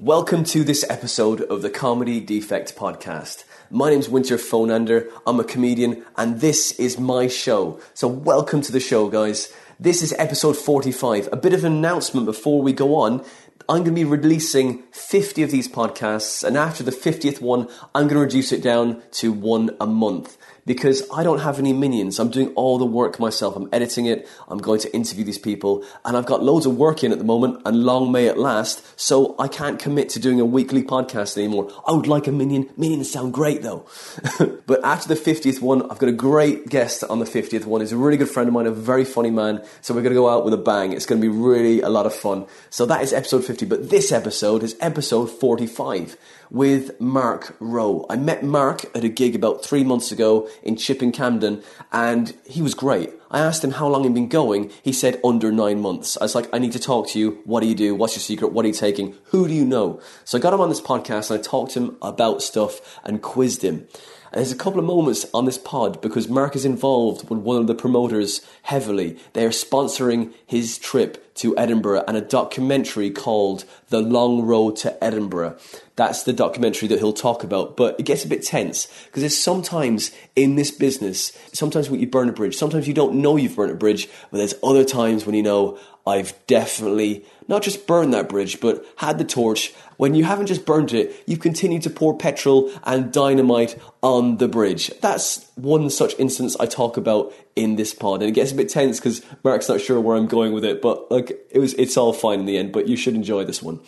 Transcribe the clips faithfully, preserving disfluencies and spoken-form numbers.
Welcome to this episode of the Comedy Defect Podcast. My name's Winter Foenander, I'm a comedian, and this is my show. So welcome to the show, guys. This is episode forty-five. A bit of an announcement before we go on. I'm going to be releasing fifty of these podcasts, and after the fiftieth one, I'm going to reduce it down to one a month. Because I don't have any minions. I'm doing all the work myself. I'm editing it. I'm going to interview these people. And I've got loads of work in at the moment, and long may it last. So I can't commit to doing a weekly podcast anymore. I would like a minion. Minions sound great, though. But after the fiftieth one, I've got a great guest on the fiftieth one. He's a really good friend of mine, a very funny man. So we're going to go out with a bang. It's going to be really a lot of fun. So that is episode fifty. But this episode is episode forty-five. With Mark Rowe. I met Mark at a gig about three months ago in Chipping Campden, and he was great. I asked him how long he'd been going. He said under nine months. I was like, I need to talk to you. What do you do? What's your secret? What are you taking? Who do you know? So I got him on this podcast and I talked to him about stuff and quizzed him. And there's a couple of moments on this pod because Mark is involved with one of the promoters heavily. They are sponsoring his trip to Edinburgh and a documentary called The Long Road to Edinburgh. That's the documentary that he'll talk about. But it gets a bit tense because there's sometimes in this business, sometimes when you burn a bridge, sometimes you don't know you've burnt a bridge, but there's other times when you know, I've definitely not just burned that bridge, but had the torch. When you haven't just burnt it, you've continued to pour petrol and dynamite on the bridge. That's one such instance I talk about in this pod. And it gets a bit tense because Mark's not sure where I'm going with it, but like it was, it's all fine in the end, but you should enjoy this one.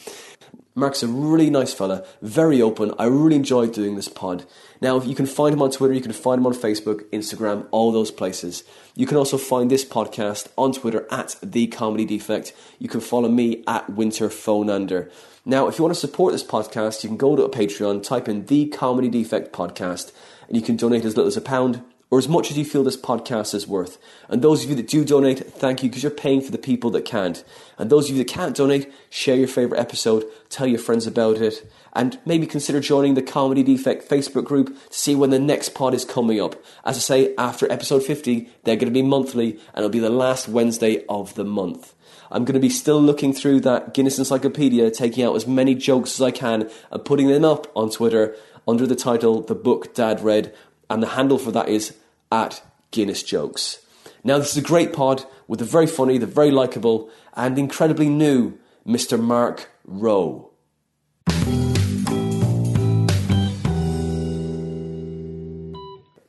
Mark's a really nice fella, very open. I really enjoyed doing this pod. Now, if you can find him on Twitter, you can find him on Facebook, Instagram, all those places. You can also find this podcast on Twitter at The Comedy Defect. You can follow me at Winter Foenander. Now, if you want to support this podcast, you can go to a Patreon, type in The Comedy Defect Podcast, and you can donate as little as a pound or as much as you feel this podcast is worth. And those of you that do donate, thank you, because you're paying for the people that can't. And those of you that can't donate, share your favourite episode, tell your friends about it, and maybe consider joining the Comedy Defect Facebook group to see when the next pod is coming up. As I say, after episode fifty, they're going to be monthly, and it'll be the last Wednesday of the month. I'm going to be still looking through that Guinness Encyclopedia, taking out as many jokes as I can, and putting them up on Twitter under the title The Book Dad Read, and the handle for that is at Guinness Jokes. Now, this is a great pod with the very funny, the very likeable, and incredibly new Mister Mark Rowe.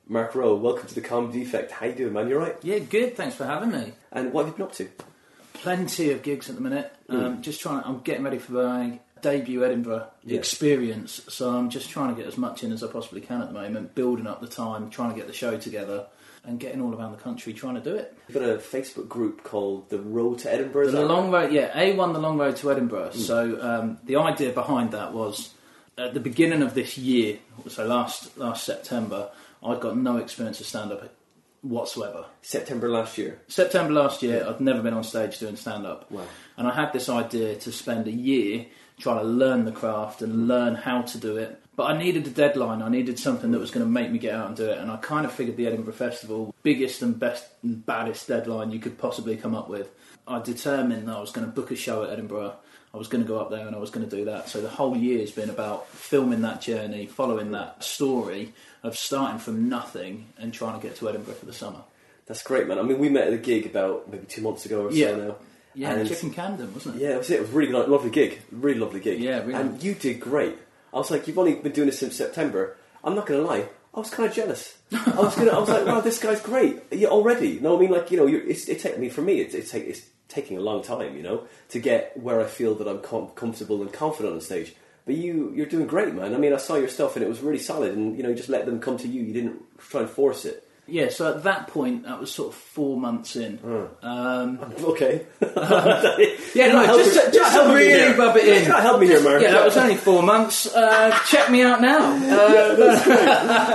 Mark Rowe, welcome to the Comedy Defect. How you doing, man? You all right? Yeah, good. Thanks for having me. And what have you been up to? Plenty of gigs at the minute. Mm. Um, just trying. I'm getting ready for my debut Edinburgh yes. experience, so I'm just trying to get as much in as I possibly can at the moment, building up the time, trying to get the show together and getting all around the country trying to do it. You've got a Facebook group called The Road to Edinburgh, is The that Long right? Road, yeah, A one The Long Road to Edinburgh. Mm. So um, the idea behind that was at the beginning of this year, so last last September, I'd got no experience of stand-up whatsoever. September last year? September last year, yeah. I'd never been on stage doing stand-up. Wow. And I had this idea to spend a year trying to learn the craft and learn how to do it. But I needed a deadline. I needed something that was going to make me get out and do it. And I kind of figured the Edinburgh Festival, biggest and best and baddest deadline you could possibly come up with. I determined that I was going to book a show at Edinburgh. I was going to go up there and I was going to do that. So the whole year has been about filming that journey, following that story of starting from nothing and trying to get to Edinburgh for the summer. That's great, man. I mean, we met at a gig about maybe two months ago or yeah. so now. Yeah, Chipping Campden, wasn't it? Yeah, it was it. It was a really lo- lovely gig. Really lovely gig. Yeah, really. And you did great. I was like, you've only been doing this since September. I'm not going to lie, I was kind of jealous. I was gonna, I was like, wow, this guy's great yeah, already. No, I mean, like, you know, you're, it's, it take, I mean, for me, it's, it's, take, it's taking a long time, you know, to get where I feel that I'm com- comfortable and confident on stage. But you, you're doing great, man. I mean, I saw your stuff and it was really solid and, you know, you just let them come to you. You didn't try and force it. Yeah, so at that point, that was sort of four months in. Mm. Um, okay. uh, yeah, no, just, just, just to really rub it in. Help me just, here, Mark. Yeah, that was only four months. Uh, check me out now. Uh, yeah, that's great.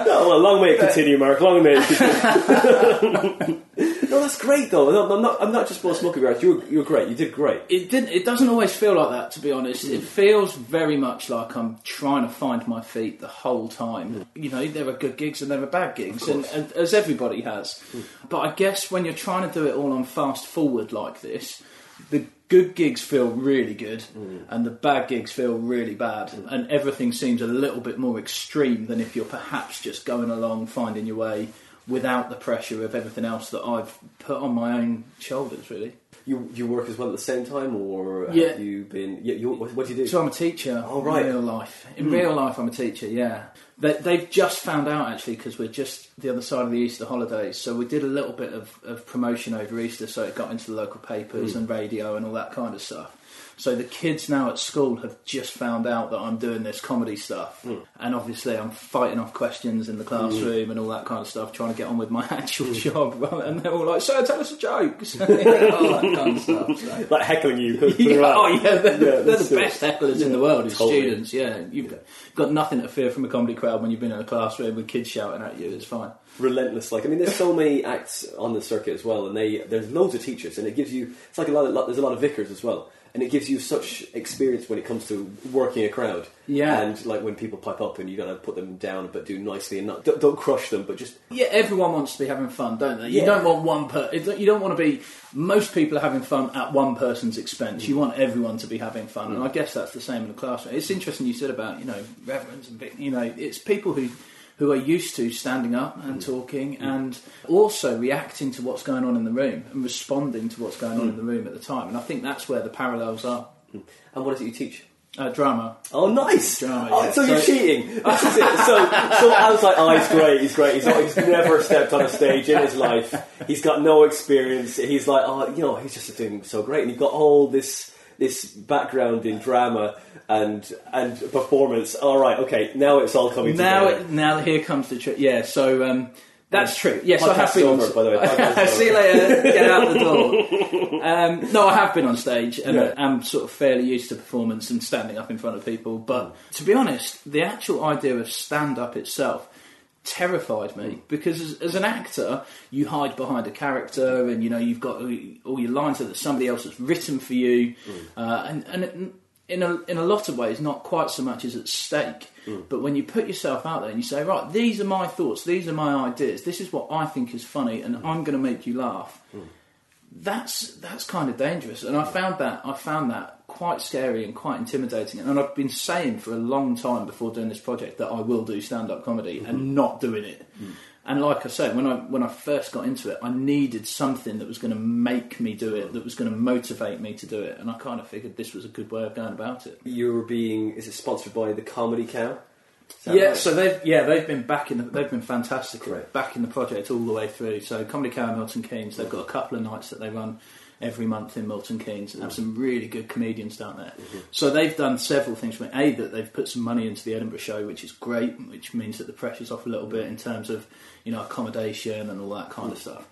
No, well, long may it continue, Mark. Long may it continue. No, that's great, though. No, I'm not. I'm not just blowing smoke at you. You were, you were great. You did great. It didn't. It doesn't always feel like that, to be honest. Mm. It feels very much like I'm trying to find my feet the whole time. Mm. You know, there are good gigs and there are bad gigs, and, and as everybody has. Mm. But I guess when you're trying to do it all on fast forward like this, the good gigs feel really good, mm. and the bad gigs feel really bad, mm. and everything seems a little bit more extreme than if you're perhaps just going along, finding your way, without the pressure of everything else that I've put on my own shoulders, really. You you work as well at the same time, or yeah. have you been... Yeah, you, what, what do you do? So I'm a teacher oh, right. in real life. In mm. real life, I'm a teacher, yeah. They, they've just found out, actually, because we're just the other side of the Easter holidays, so we did a little bit of, of promotion over Easter, so it got into the local papers mm. and radio and all that kind of stuff. So the kids now at school have just found out that I'm doing this comedy stuff. Mm. And obviously I'm fighting off questions in the classroom mm. and all that kind of stuff, trying to get on with my actual mm. job. And they're all like, sir, tell us a joke. So, yeah, all that kind of stuff. So. Like heckling you. Yeah, oh, yeah. They're, yeah, they're the true. best hecklers yeah. in the world as totally. students. Yeah, you've yeah. got nothing to fear from a comedy crowd when you've been in a classroom with kids shouting at you. It's fine. Relentless, like I mean, there's so many acts on the circuit as well, and they there's loads of teachers, and it gives you it's like a lot of there's a lot of vicars as well, and it gives you such experience when it comes to working a crowd. Yeah, and like when people pipe up, and you gotta put them down, but do nicely and not don't, don't crush them, but just yeah. Everyone wants to be having fun, don't they? You yeah. don't want one per. You don't want to be. Most people are having fun at one person's expense. Mm. You want everyone to be having fun, mm. and I guess that's the same in the classroom. It's interesting you said about you know reverends and you know it's people who. who are used to standing up and mm. talking mm. and also reacting to what's going on in the room and responding to what's going on mm. in the room at the time. And I think that's where the parallels are. Mm. And what is it you teach? Uh, drama. Oh, nice! Drama, oh, yeah. So you're so, cheating. This is it. So, so I was like, oh, he's great, he's great. He's, he's never stepped on a stage in his life. He's got no experience. He's like, oh, you know, he's just doing so great. And you've got all this... this background in drama and and performance. All right, okay, now it's all coming now together. It, now here comes the trick. Yeah, so um, that's yeah. true. Yes, yeah, so I have been over, on, by the way. See you later. Get out the door. Um, no, I have been on stage, and yeah. I'm sort of fairly used to performance and standing up in front of people. But to be honest, the actual idea of stand-up itself terrified me, because as, as an actor you hide behind a character, and you know you've got all your lines that somebody else has written for you, mm. uh, and, and it, in a in a lot of ways not quite so much is at stake, mm. but when you put yourself out there and you say, right, these are my thoughts, these are my ideas, this is what I think is funny, and mm. I'm going to make you laugh, mm. that's that's kind of dangerous, and I found that I found that quite scary and quite intimidating, and I've been saying for a long time before doing this project that I will do stand-up comedy, mm-hmm. and not doing it. Mm. And like I said, when I when I first got into it, I needed something that was going to make me do it, that was going to motivate me to do it, and I kind of figured this was a good way of going about it. You were being is it sponsored by the Comedy Cow? Yeah, right? so they've yeah they've been back in the, they've been fantastic right. back in the project all the way through. So Comedy Cow and Milton Keynes, they've got a couple of nights that they run every month in Milton Keynes, and have some really good comedians down there. Mm-hmm. So they've done several things for me. A, that they've put some money into the Edinburgh show, which is great, which means that the pressure's off a little bit in terms of, you know, accommodation and all that kind mm. of stuff.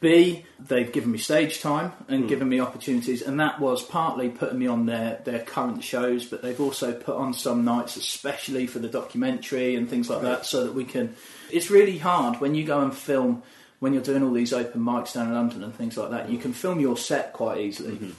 B, they've given me stage time and mm. given me opportunities, and that was partly putting me on their, their current shows, but they've also put on some nights especially for the documentary and things like right. that, so that we can... It's really hard when you go and film... when you're doing all these open mics down in London and things like that, you can film your set quite easily. Mm-hmm.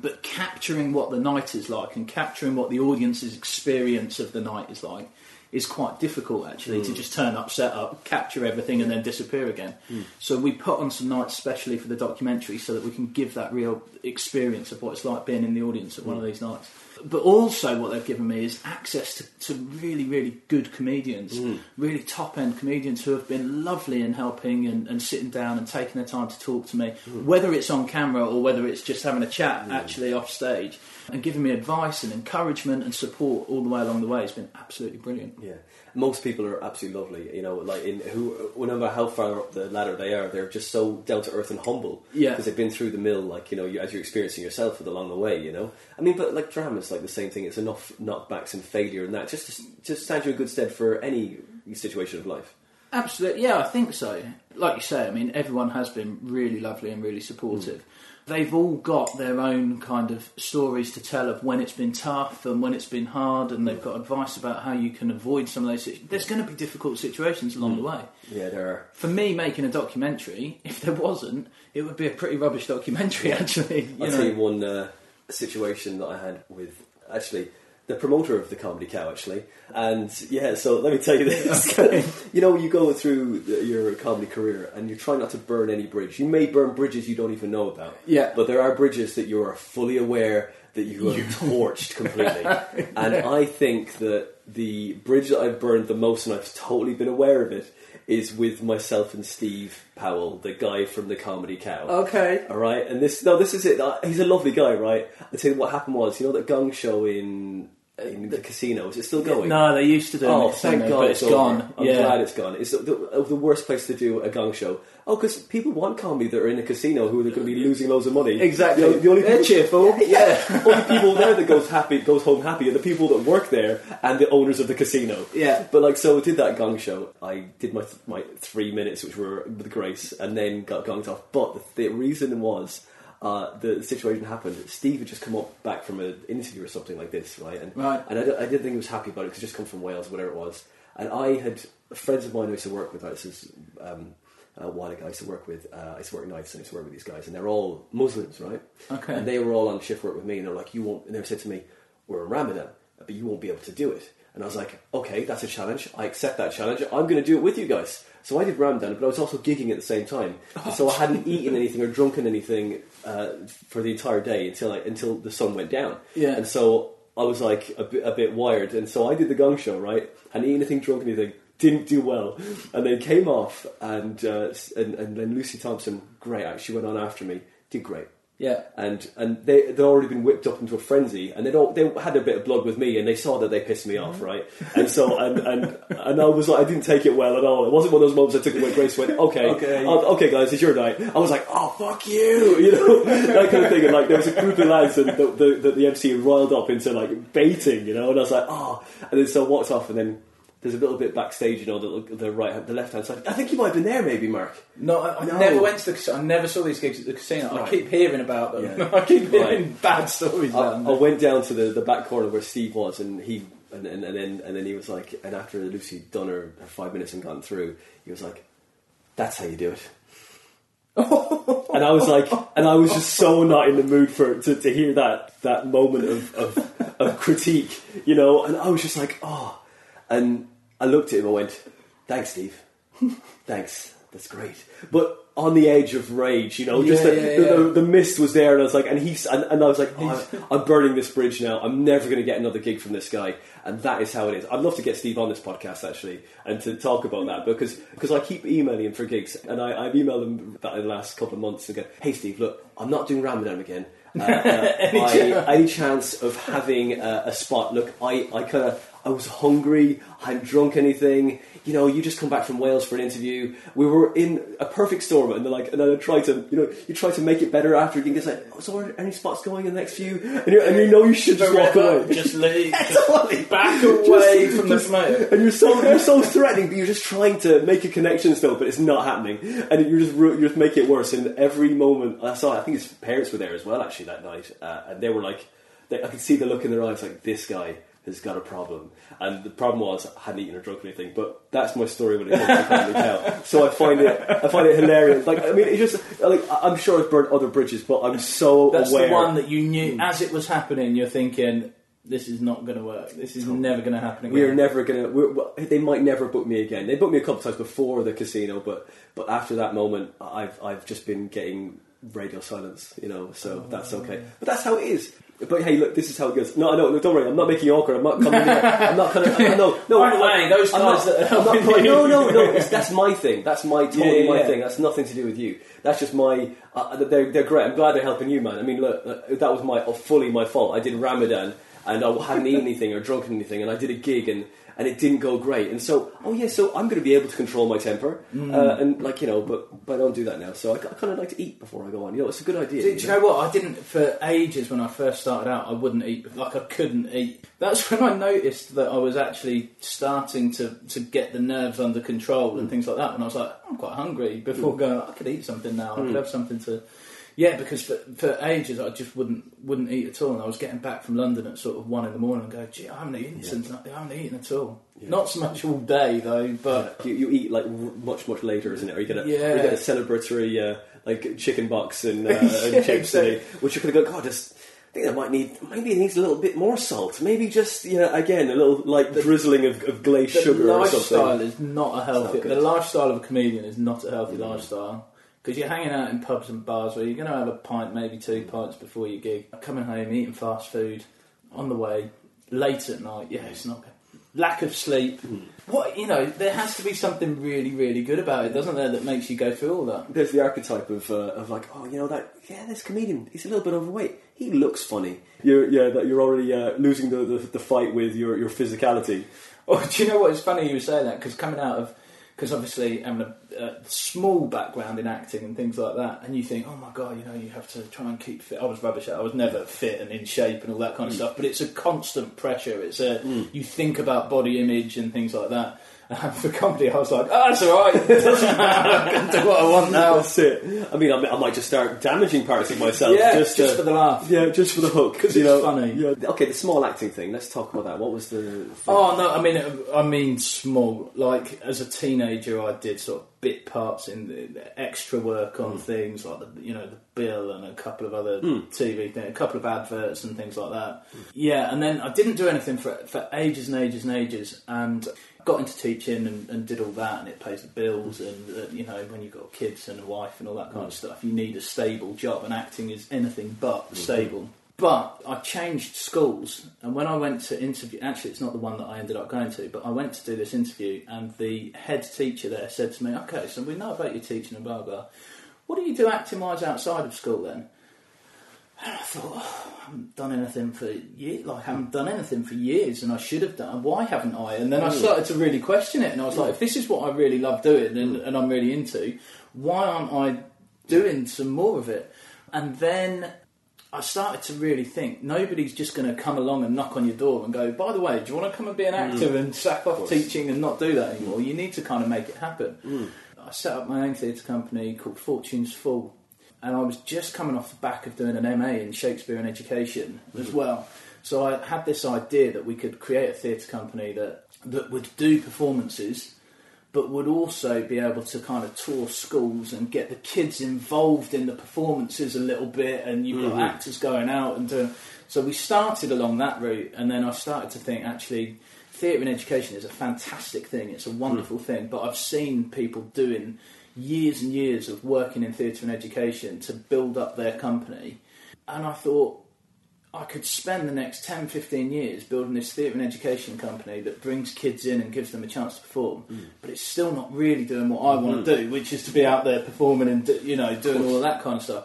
But capturing what the night is like and capturing what the audience's experience of the night is like is quite difficult, actually, mm. to just turn up, set up, capture everything and then disappear again. Mm. So we put on some nights specially for the documentary so that we can give that real experience of what it's like being in the audience at mm. one of these nights. But also what they've given me is access to, to really, really good comedians, mm. really top-end comedians who have been lovely in helping and, and sitting down and taking their time to talk to me, mm. whether it's on camera or whether it's just having a chat mm. actually off stage, and giving me advice and encouragement and support all the way along the way has been absolutely brilliant. Yeah, most people are absolutely lovely, you know, like in who, no matter how far up the ladder they are, they're just so down-to-earth and humble, yeah, because they've been through the mill, like, you know, as you're experiencing yourself along the way, you know. I mean, but like drama is like the same thing. It's enough knockbacks and failure and that just to, to stand you in good stead for any situation of life. Absolutely, yeah, I think so. Like you say, I mean, everyone has been really lovely and really supportive. Mm. They've all got their own kind of stories to tell of when it's been tough and when it's been hard, and they've got advice about how you can avoid some of those situations. There's going to be difficult situations along mm. the way. Yeah, there are. For me, making a documentary, if there wasn't, it would be a pretty rubbish documentary, actually. You I'll know? tell you one... Uh... situation that I had with, actually, the promoter of the Comedy Cow, actually. And yeah, so let me tell you this. Okay. You know, you go through your comedy career and you try not to burn any bridge. You may burn bridges you don't even know about. Yeah. But there are bridges that you are fully aware that you have you... torched completely. Yeah. And I think that the bridge that I've burned the most, and I've totally been aware of it, is with myself and Steve Powell, the guy from the Comedy Cow. Okay. All right, and this no, this is it. He's a lovely guy, right? I tell you what happened was, you know that gong show in in the casino, is it still going? No, they used to do. Oh, it thank God, but it's over. Gone. I'm yeah. glad it's gone. It's the, the worst place to do a gong show. Oh, because people want comedy that are in a casino who are going to be losing loads of money. Exactly. The, the only people, they're cheerful. Yeah. yeah. Only people there that goes happy, goes home happy are the people that work there and the owners of the casino. Yeah. But like, so I did that gong show. I did my th- my three minutes, which were with grace, and then got gonged off. But the, th- the reason was uh, the situation happened. Steve had just come up back from an interview or something like this, right? And, right. and I, I didn't think he was happy about it because he'd just come from Wales, whatever it was. And I had friends of mine who used to work with like, us as... Um, Uh, while I used to work with, uh, I used to work nights and I used to work with these guys, and they're all Muslims, right? Okay. And they were all on shift work with me, and they're like, "You won't." And they said to me, "We're in Ramadan, but you won't be able to do it." And I was like, "Okay, that's a challenge. I accept that challenge. I'm going to do it with you guys." So I did Ramadan, but I was also gigging at the same time, and so I hadn't eaten anything or drunken anything uh, for the entire day until I, until the sun went down. Yeah. And so I was like a bit, a bit wired, and so I did the gong show, right? Hadn't eaten anything, drunk anything. Didn't do well, and then came off, and uh, and and then Lucy Thompson, great, actually went on after me, did great, yeah, and and they they'd already been whipped up into a frenzy, and they don't they had a bit of blood with me, and they saw that they pissed me off, right, and so and and, and I was like, I didn't take it well at all. It wasn't one of those moments I took it where Grace went, okay, okay, okay, guys, it's your night. I was like, oh fuck you, you know, that kind of thing. And like there was a group of lads that the, the, the, the M C riled up into like baiting, you know, and I was like, oh, and then so I walked off, and then. There's a little bit backstage, you know, the, the right, the left-hand side. I think you might have been there, maybe, Mark. No, I, I no. never went to the casino. I never saw these gigs at the casino. Right. I keep hearing about them. Yeah. I keep hearing right. bad stories. I, I went down to the, the back corner where Steve was, and he and, and, and then and then he was like, and after Lucy had done her, her five minutes and gone through, he was like, "That's how you do it." And I was like, and I was just so not in the mood for to, to hear that that moment of, of of critique, you know. And I was just like, oh, and. I looked at him and went, "Thanks, Steve. Thanks. That's great." But on the edge of rage, you know, yeah, just the, yeah, yeah. The, the mist was there, and I was like, and he's, and, and I was like, oh, I'm, I'm burning this bridge now. I'm never going to get another gig from this guy, and that is how it is. I'd love to get Steve on this podcast actually, and to talk about that because because I keep emailing him for gigs, and I, I've emailed him about in the last couple of months and go, "Hey, Steve, look, I'm not doing Ramadan again." Uh, uh, any, I, chance? any chance of having uh, a spot? Look, I, I kind of, I was hungry. I hadn't drunk anything. You know, you just come back from Wales for an interview. We were in a perfect storm, and they're like, and I try to, you know, you try to make it better after. You get like, oh, so are any spots going in the next few? And, you're, and you know, you should just Forever, walk away, just leave, just back away just, from just, the smoke. And you're so you're so threatening, but you're just trying to make a connection still, but it's not happening, and you just you just make it worse. And every moment I saw, I think his parents were there as well, actually. That night, uh, and they were like, they, I could see the look in their eyes, like, this guy has got a problem. And the problem was, I hadn't eaten or drunk anything. But that's my story when it comes to Comedy Cow. So I find it, I find it hilarious. Like, I mean, it just, like, I'm sure I've burnt other bridges, but I'm so that's aware. That's the one that you knew as it was happening. You're thinking, this is not going to work. This is never going to happen again. We are never going to. They might never book me again. They booked me a couple times before the casino, but but after that moment, I've I've just been getting radio silence, you know, so oh, that's okay. Yeah. But that's how it is. But hey, look, this is how it goes. No, I know, don't worry, I'm not making you awkward. I'm not coming in. I'm not kind of. I'm, no, no, by the way, those guys that are not, No, no, no, it's, that's my thing. That's my, totally yeah, yeah, my yeah. thing. That's nothing to do with you. That's just my. Uh, they're, they're great. I'm glad they're helping you, man. I mean, look, that was my, oh, fully my fault. I did Ramadan and I hadn't eaten anything or drunk anything, and I did a gig and. And it didn't go great, and so oh yeah, so I'm going to be able to control my temper, mm. uh, and like you know, but but I don't do that now. So I, I kind of like to eat before I go on. You know, it's a good idea. Do you, you know? know what? I didn't for ages when I first started out. I wouldn't eat, like I couldn't eat. That's when I noticed that I was actually starting to, to get the nerves under control and mm. things like that. And I was like, I'm quite hungry. Before mm. going, I could eat something now. I mm. could have something to. Yeah, because for, for ages I just wouldn't wouldn't eat at all, and I was getting back from London at sort of one in the morning and go, gee, I haven't eaten yeah. since I haven't eaten at all. Yeah. Not so much all day though, but you, you eat like much much later, isn't it? Or you get a yeah. you get a celebratory uh, like chicken box and, uh, yeah, and chips, exactly. and, which you're gonna go, God, just think that might need, maybe it needs a little bit more salt. Maybe just, you know, again, a little, like, the, drizzling of, of glazed the sugar or something. The lifestyle is not a healthy... Not the lifestyle of a comedian is not a healthy mm. lifestyle. Because you're hanging out in pubs and bars where you're going to have a pint, maybe two pints before your gig. Coming home, eating fast food, on the way, late at night. Yeah, it's not good. Lack of sleep. Mm. What, you know, there has to be something really, really good about it, doesn't there, that makes you go through all that? There's the archetype of, uh, of like, oh, you know, that, yeah, this comedian, he's a little bit overweight. He looks funny. You're, yeah, that you're already uh, losing the, the the fight with your, your physicality. Oh, do you know what? It's funny you were saying that, because coming out of, because obviously having a, a small background in acting and things like that, and you think, oh my God, you know, you have to try and keep fit. I was rubbish at it. I was never fit and in shape and all that kind of mm. stuff, but it's a constant pressure. It's a, mm. you think about body image and things like that. And for comedy, I was like, oh, that's all right. It doesn't matter. I can do what I want now. That's it. I mean, I might just start damaging parts of myself. Yeah, just, just uh, for the laugh. Yeah, just for the hook. Because it's know, funny. Yeah. Okay, the small acting thing. Let's talk about that. What was the thing? Oh, no, I mean, I mean small. Like, as a teenager, I did sort of bit parts in the, the extra work on mm. things, like, the, you know, The Bill and a couple of other mm. T V things, a couple of adverts and things like that. Mm. Yeah, and then I didn't do anything for, for ages and ages and ages, and... got into teaching and, and did all that, and it pays the bills, and uh, you know, when you've got kids and a wife and all that kind mm. of stuff, you need a stable job, and acting is anything but mm-hmm. stable. But I changed schools, and when I went to interview, actually it's not the one that I ended up going to, but I went to do this interview, and the head teacher there said to me, okay, so we know about your teaching and blah blah, what do you do acting wise outside of school then? And I thought, oh, I haven't done anything for years. Like, I haven't done anything for years, and I should have done. Why haven't I? And then I started to really question it, and I was like, if this is what I really love doing and, and I'm really into, why aren't I doing some more of it? And then I started to really think, nobody's just going to come along and knock on your door and go, by the way, do you want to come and be an actor mm. and sack off of teaching and not do that anymore? Mm. You need to kind of make it happen. Mm. I set up my own theatre company called Fortune's Full. And I was just coming off the back of doing an M A in Shakespeare and Education as well. So I had this idea that we could create a theatre company that, that would do performances, but would also be able to kind of tour schools and get the kids involved in the performances a little bit, and you've got mm-hmm. actors going out and doing... So we started along that route, and then I started to think, actually, theatre and education is a fantastic thing. It's a wonderful mm-hmm. thing, but I've seen people doing... years and years of working in theatre and education to build up their company, and I thought I could spend the next ten, fifteen years building this theatre and education company that brings kids in and gives them a chance to perform, mm. but it's still not really doing what I want to mm. do, which is to be out there performing and do, you know, doing all of that kind of stuff.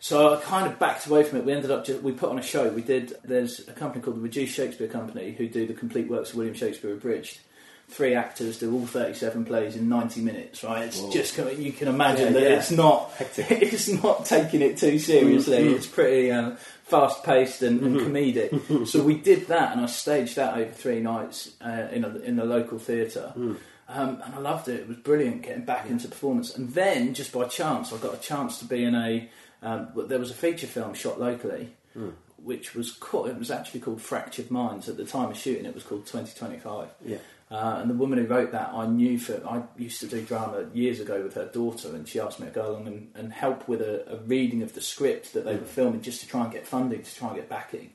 So I kind of backed away from it. We ended up just, we put on a show. We did. There's a company called the Reduced Shakespeare Company who do the complete works of William Shakespeare abridged. Three actors do all thirty-seven plays in ninety minutes, right? It's Whoa. just, you can imagine yeah, that yeah. it's not it's not taking it too seriously. Mm-hmm. It's pretty uh, fast-paced and, and mm-hmm. comedic. So we did that, and I staged that over three nights uh, in, a, in the local theatre. Mm. Um, and I loved it. It was brilliant getting back yeah. into performance. And then, just by chance, I got a chance to be in a... Um, there was a feature film shot locally, mm. which was called, it was actually called Fractured Minds. At the time of shooting, it was called twenty twenty-five. Yeah. Uh, and the woman who wrote that, I knew for... I used to do drama years ago with her daughter, and she asked me to go along and, and help with a, a reading of the script that they mm. were filming, just to try and get funding, to try and get backing.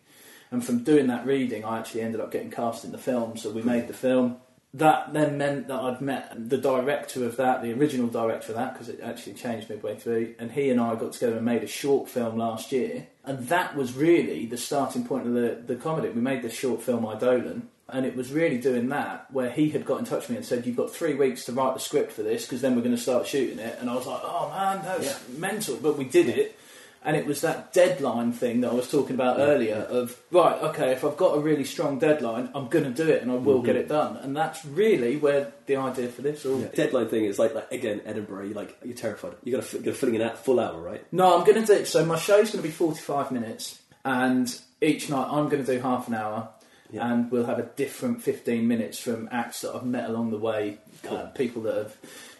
And from doing that reading, I actually ended up getting cast in the film, so we mm. made the film. That then meant that I'd met the director of that, the original director of that, because it actually changed midway through, and he and I got together and made a short film last year, and that was really the starting point of the, the comedy. We made this short film, I Dolan. And it was really doing that where he had got in touch with me and said, you've got three weeks to write the script for this, because then we're going to start shooting it. And I was like, oh, man, that's yeah. mental. But we did it. And it was that deadline thing that I was talking about yeah. earlier of, right, OK, if I've got a really strong deadline, I'm going to do it and I will mm-hmm. get it done. And that's really where the idea for this all... Yeah. Deadline thing is like, like again, Edinburgh, you're, like, you're terrified. You've got to fill in a full hour, right? No, I'm going to do it. So my show's going to be forty-five minutes, and each night I'm going to do half an hour... Yeah. And we'll have a different fifteen minutes from acts that I've met along the way, cool. uh, people that have,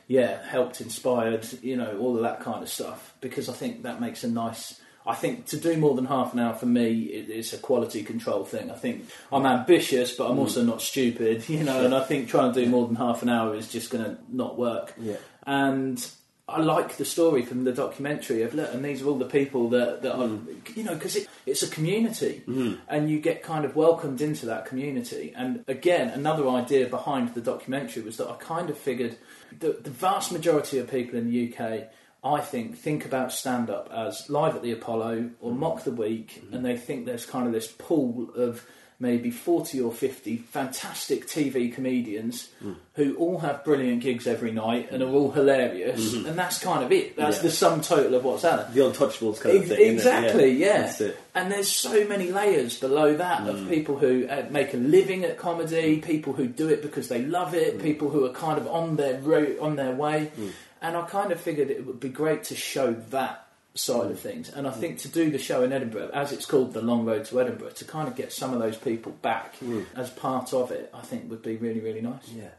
yeah, helped, inspired, you know, all of that kind of stuff. Because I think that makes a nice... I think to do more than half an hour, for me, it, it's a quality control thing. I think I'm ambitious, but I'm mm. also not stupid, you know, and I think trying to do more than half an hour is just going to not work. Yeah. And I like the story from the documentary of, look, and these are all the people that, that mm. are, you know, because it, it's a community mm. and you get kind of welcomed into that community. And again, another idea behind the documentary was that I kind of figured that the vast majority of people in the U K, I think, think about stand-up as Live at the Apollo or mm. Mock the Week, mm. and they think there's kind of this pool of maybe forty or fifty fantastic T V comedians mm. who all have brilliant gigs every night and are all hilarious, mm-hmm. and that's kind of it. That's yeah. the sum total of what's out there. The untouchables kind of e- thing. Exactly, yeah. yeah. That's it. And there's so many layers below that mm. of people who uh, make a living at comedy, people who do it because they love it, mm. people who are kind of on their road, on their way. Mm. And I kind of figured it would be great to show that side of things, and I think to do the show in Edinburgh, as it's called The Long Road to Edinburgh, to kind of get some of those people back mm. as part of it, I think would be really, really nice. Yeah,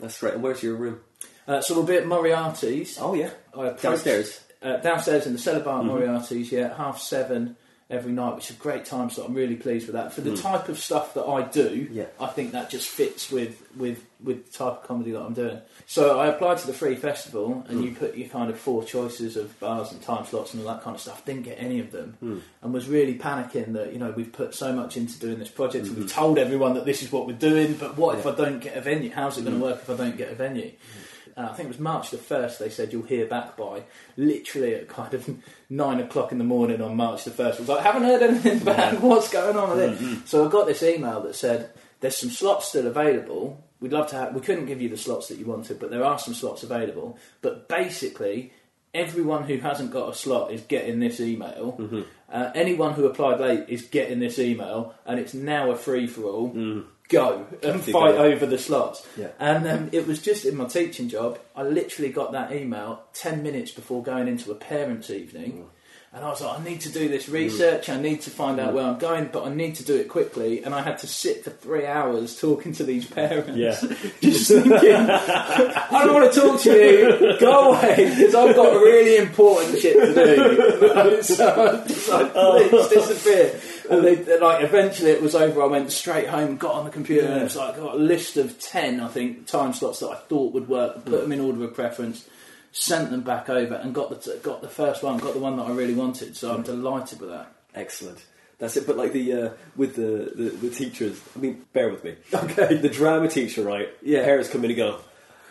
that's great. And where's your room? Uh, so we'll be at Moriarty's. Oh yeah, downstairs. Uh, downstairs in the cellar bar at mm-hmm. Moriarty's. Yeah, at half seven every night, which is a great time slot. I'm really pleased with that. For the mm. type of stuff that I do, yeah. I think that just fits with with with the type of comedy that I'm doing. So I applied to the free festival, and mm. you put your kind of four choices of bars and time slots and all that kind of stuff. Didn't get any of them, mm. and was really panicking that, you know, we've put so much into doing this project, mm-hmm. and we've told everyone that this is what we're doing. But what yeah. if I don't get a venue? How's it mm. going to work if I don't get a venue? Mm. Uh, I think it was March the first, they said, you'll hear back by, literally at kind of nine o'clock in the morning on March the first. I was like, haven't heard anything about yeah. what's going on with mm-hmm. it. So I got this email that said, there's some slots still available. We'd love to have, we couldn't give you the slots that you wanted, but there are some slots available. But basically, everyone who hasn't got a slot is getting this email. Mm-hmm. Uh, anyone who applied late is getting this email, and it's now a free-for-all. Mm. Go and fight over the slots. Yeah. And um, it was just in my teaching job, I literally got that email ten minutes before going into a parents' evening. Mm. And I was like, I need to do this research, mm. I need to find out mm. where I'm going, but I need to do it quickly. And I had to sit for three hours talking to these parents. Yeah. Just thinking, I don't want to talk to you, go away, because I've got really important shit to do. So I just like, please disappear. And they, like, eventually it was over, I went straight home, got on the computer, yeah. and it was like, I got a list of ten, I think, time slots that I thought would work, put mm. them in order of preference, sent them back over, and got the got the first one, got the one that I really wanted. So I'm delighted with that. Excellent. That's it. But like the uh, with the, the the teachers, I mean, bear with me. Okay. The drama teacher, right? Yeah. Parents come in and go, oh,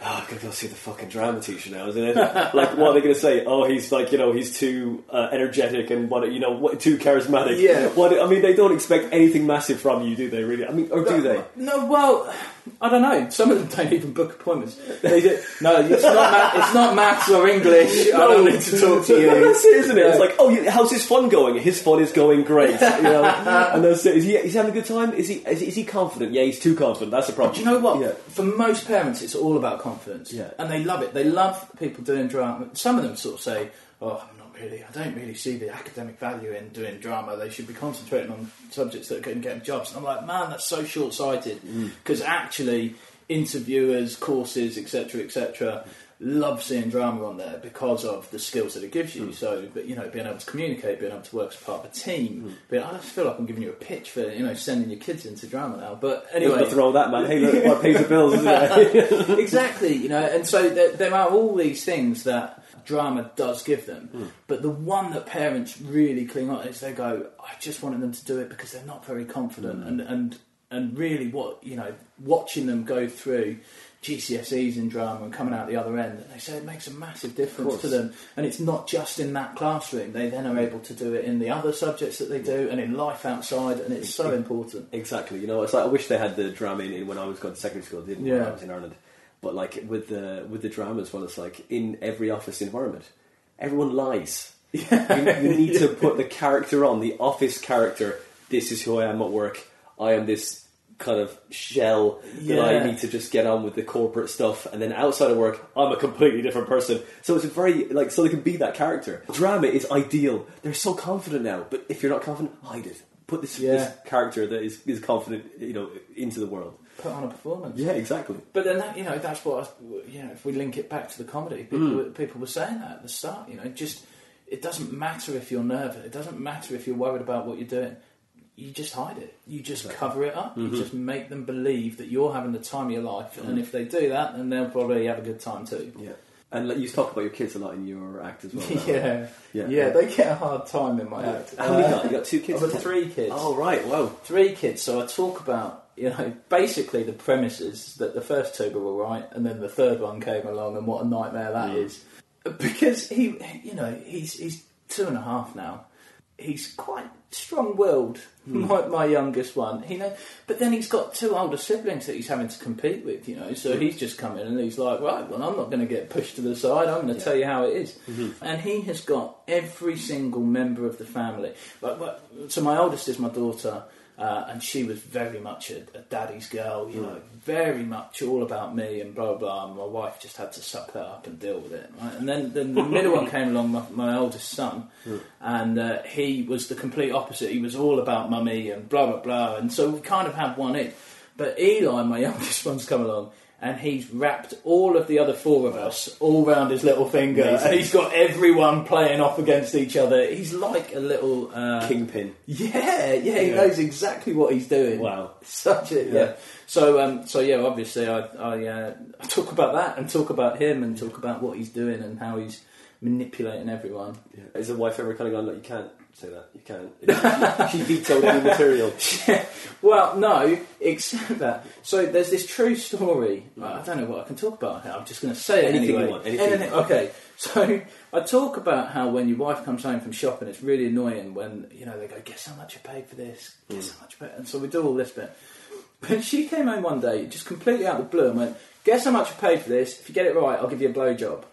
I've got to go see the fucking drama teacher now, isn't it? Like, what are they going to say? Oh, he's like, you know, he's too uh, energetic and, what, you know, what, too charismatic. Yeah. What, I mean, they don't expect anything massive from you, do they, really? I mean, or no, do they? No, well, I don't know. Some of them don't even book appointments. They do. No, it's not, ma- it's not maths or English. No, I don't need to talk to you. That's it, isn't it? Yeah. It's like, oh, how's his fun going? His fun is going great. You know? And that's it. Is he, is he having a good time? Is he, is he, is he confident? Yeah, he's too confident. That's the problem. Do you know what? Yeah. For most parents, it's all about confidence. Confidence. Yeah. And they love it. They love people doing drama. Some of them sort of say, oh, I'm not really, I don't really see the academic value in doing drama. They should be concentrating on subjects that couldn't get them jobs. And I'm like, man, that's so short-sighted. Because mm. actually, interviewers, courses, etc, et cetera, love seeing drama on there because of the skills that it gives you. Mm. So, but, you know, being able to communicate, being able to work as part of a team. Mm. But I just feel like I'm giving you a pitch for, you know, sending your kids into drama now. But anyway, you've got to roll that, man. Hey, look, I pay the bills, isn't it? Exactly, you know. And so there, there are all these things that drama does give them, mm. but the one that parents really cling on is they go, I just wanted them to do it because they're not very confident, mm. and and and really, what, you know, watching them go through G C S Es in drama and coming out the other end, and they say it makes a massive difference to them. And it's not just in that classroom, they then are able to do it in the other subjects that they do and in life outside, and it's so important. Exactly, you know, it's like I wish they had the drama in, in when I was going to secondary school, didn't yeah. when I was in Ireland. But like with the with the drama as well, it's like in every office environment, everyone lies. Yeah. You, you need to put the character on, the office character. This is who I am at work. I am this kind of shell that yeah. I need to just get on with the corporate stuff, and then outside of work I'm a completely different person. So it's a very, like, so they can be that character. Drama is ideal. They're so confident now, but if you're not confident, hide it. Put this, yeah. this character that is, is confident, you know, into the world. Put on a performance. Yeah, exactly. But then that, you know, that's what I, you know, if we link it back to the comedy, people, mm. people were saying that at the start, you know, just, it doesn't matter if you're nervous, it doesn't matter if you're worried about what you're doing. You just hide it. You just exactly. cover it up. Mm-hmm. You just make them believe that you're having the time of your life. Mm-hmm. And if they do that, then they'll probably have a good time too. Yeah. And like, you talk about your kids a lot in your act as well. Right? yeah. yeah, yeah, they get a hard time in my act. How many uh, got? You got two kids. I've got three kids. Oh right, wow, three kids. So I talk about, you know, basically the premise is that the first two were all right, and then the third one came along, and what a nightmare that yeah. is. Because he, you know, he's he's two and a half now. He's quite strong-willed, hmm. my, my youngest one. He know, but then he's got two older siblings that he's having to compete with, you know. So he's just come in and he's like, right, well, I'm not going to get pushed to the side. I'm going to yeah. tell you how it is. Mm-hmm. And he has got every single member of the family. But, but, so my oldest is my daughter, uh, and she was very much a, a daddy's girl, you right. know, very much all about me and blah, blah, blah. And my wife just had to suck that up and deal with it. Right? And then, then the middle one came along, my, my oldest son, mm. and uh, he was the complete opposite. He was all about mummy and blah, blah, blah. And so we kind of had one in. But Eli, my youngest one's come along, and he's wrapped all of the other four of us all round his little finger. Amazing. And he's got everyone playing off against each other. He's like a little... Uh, Kingpin. Yeah, yeah, yeah, he knows exactly what he's doing. Wow. Such a... Yeah. yeah. So, um, so yeah, obviously I, I uh, talk about that and talk about him and talk about what he's doing and how he's manipulating everyone. Yeah. Is the wife ever kind of going, look, you can't say that, you can't. She, she vetoed any material. Yeah. Well, no, except that. So there's this true story. Right, I don't know what I can talk about here. I'm just going to say it anything anyway. You want, anything. Anything. Okay, so I talk about how when your wife comes home from shopping, it's really annoying when, you know, they go, guess how much you paid for this? Guess mm. how much you paid? And so we do all this bit. But she came home one day, just completely out of the blue, and went, guess how much you paid for this? If you get it right, I'll give you a blowjob.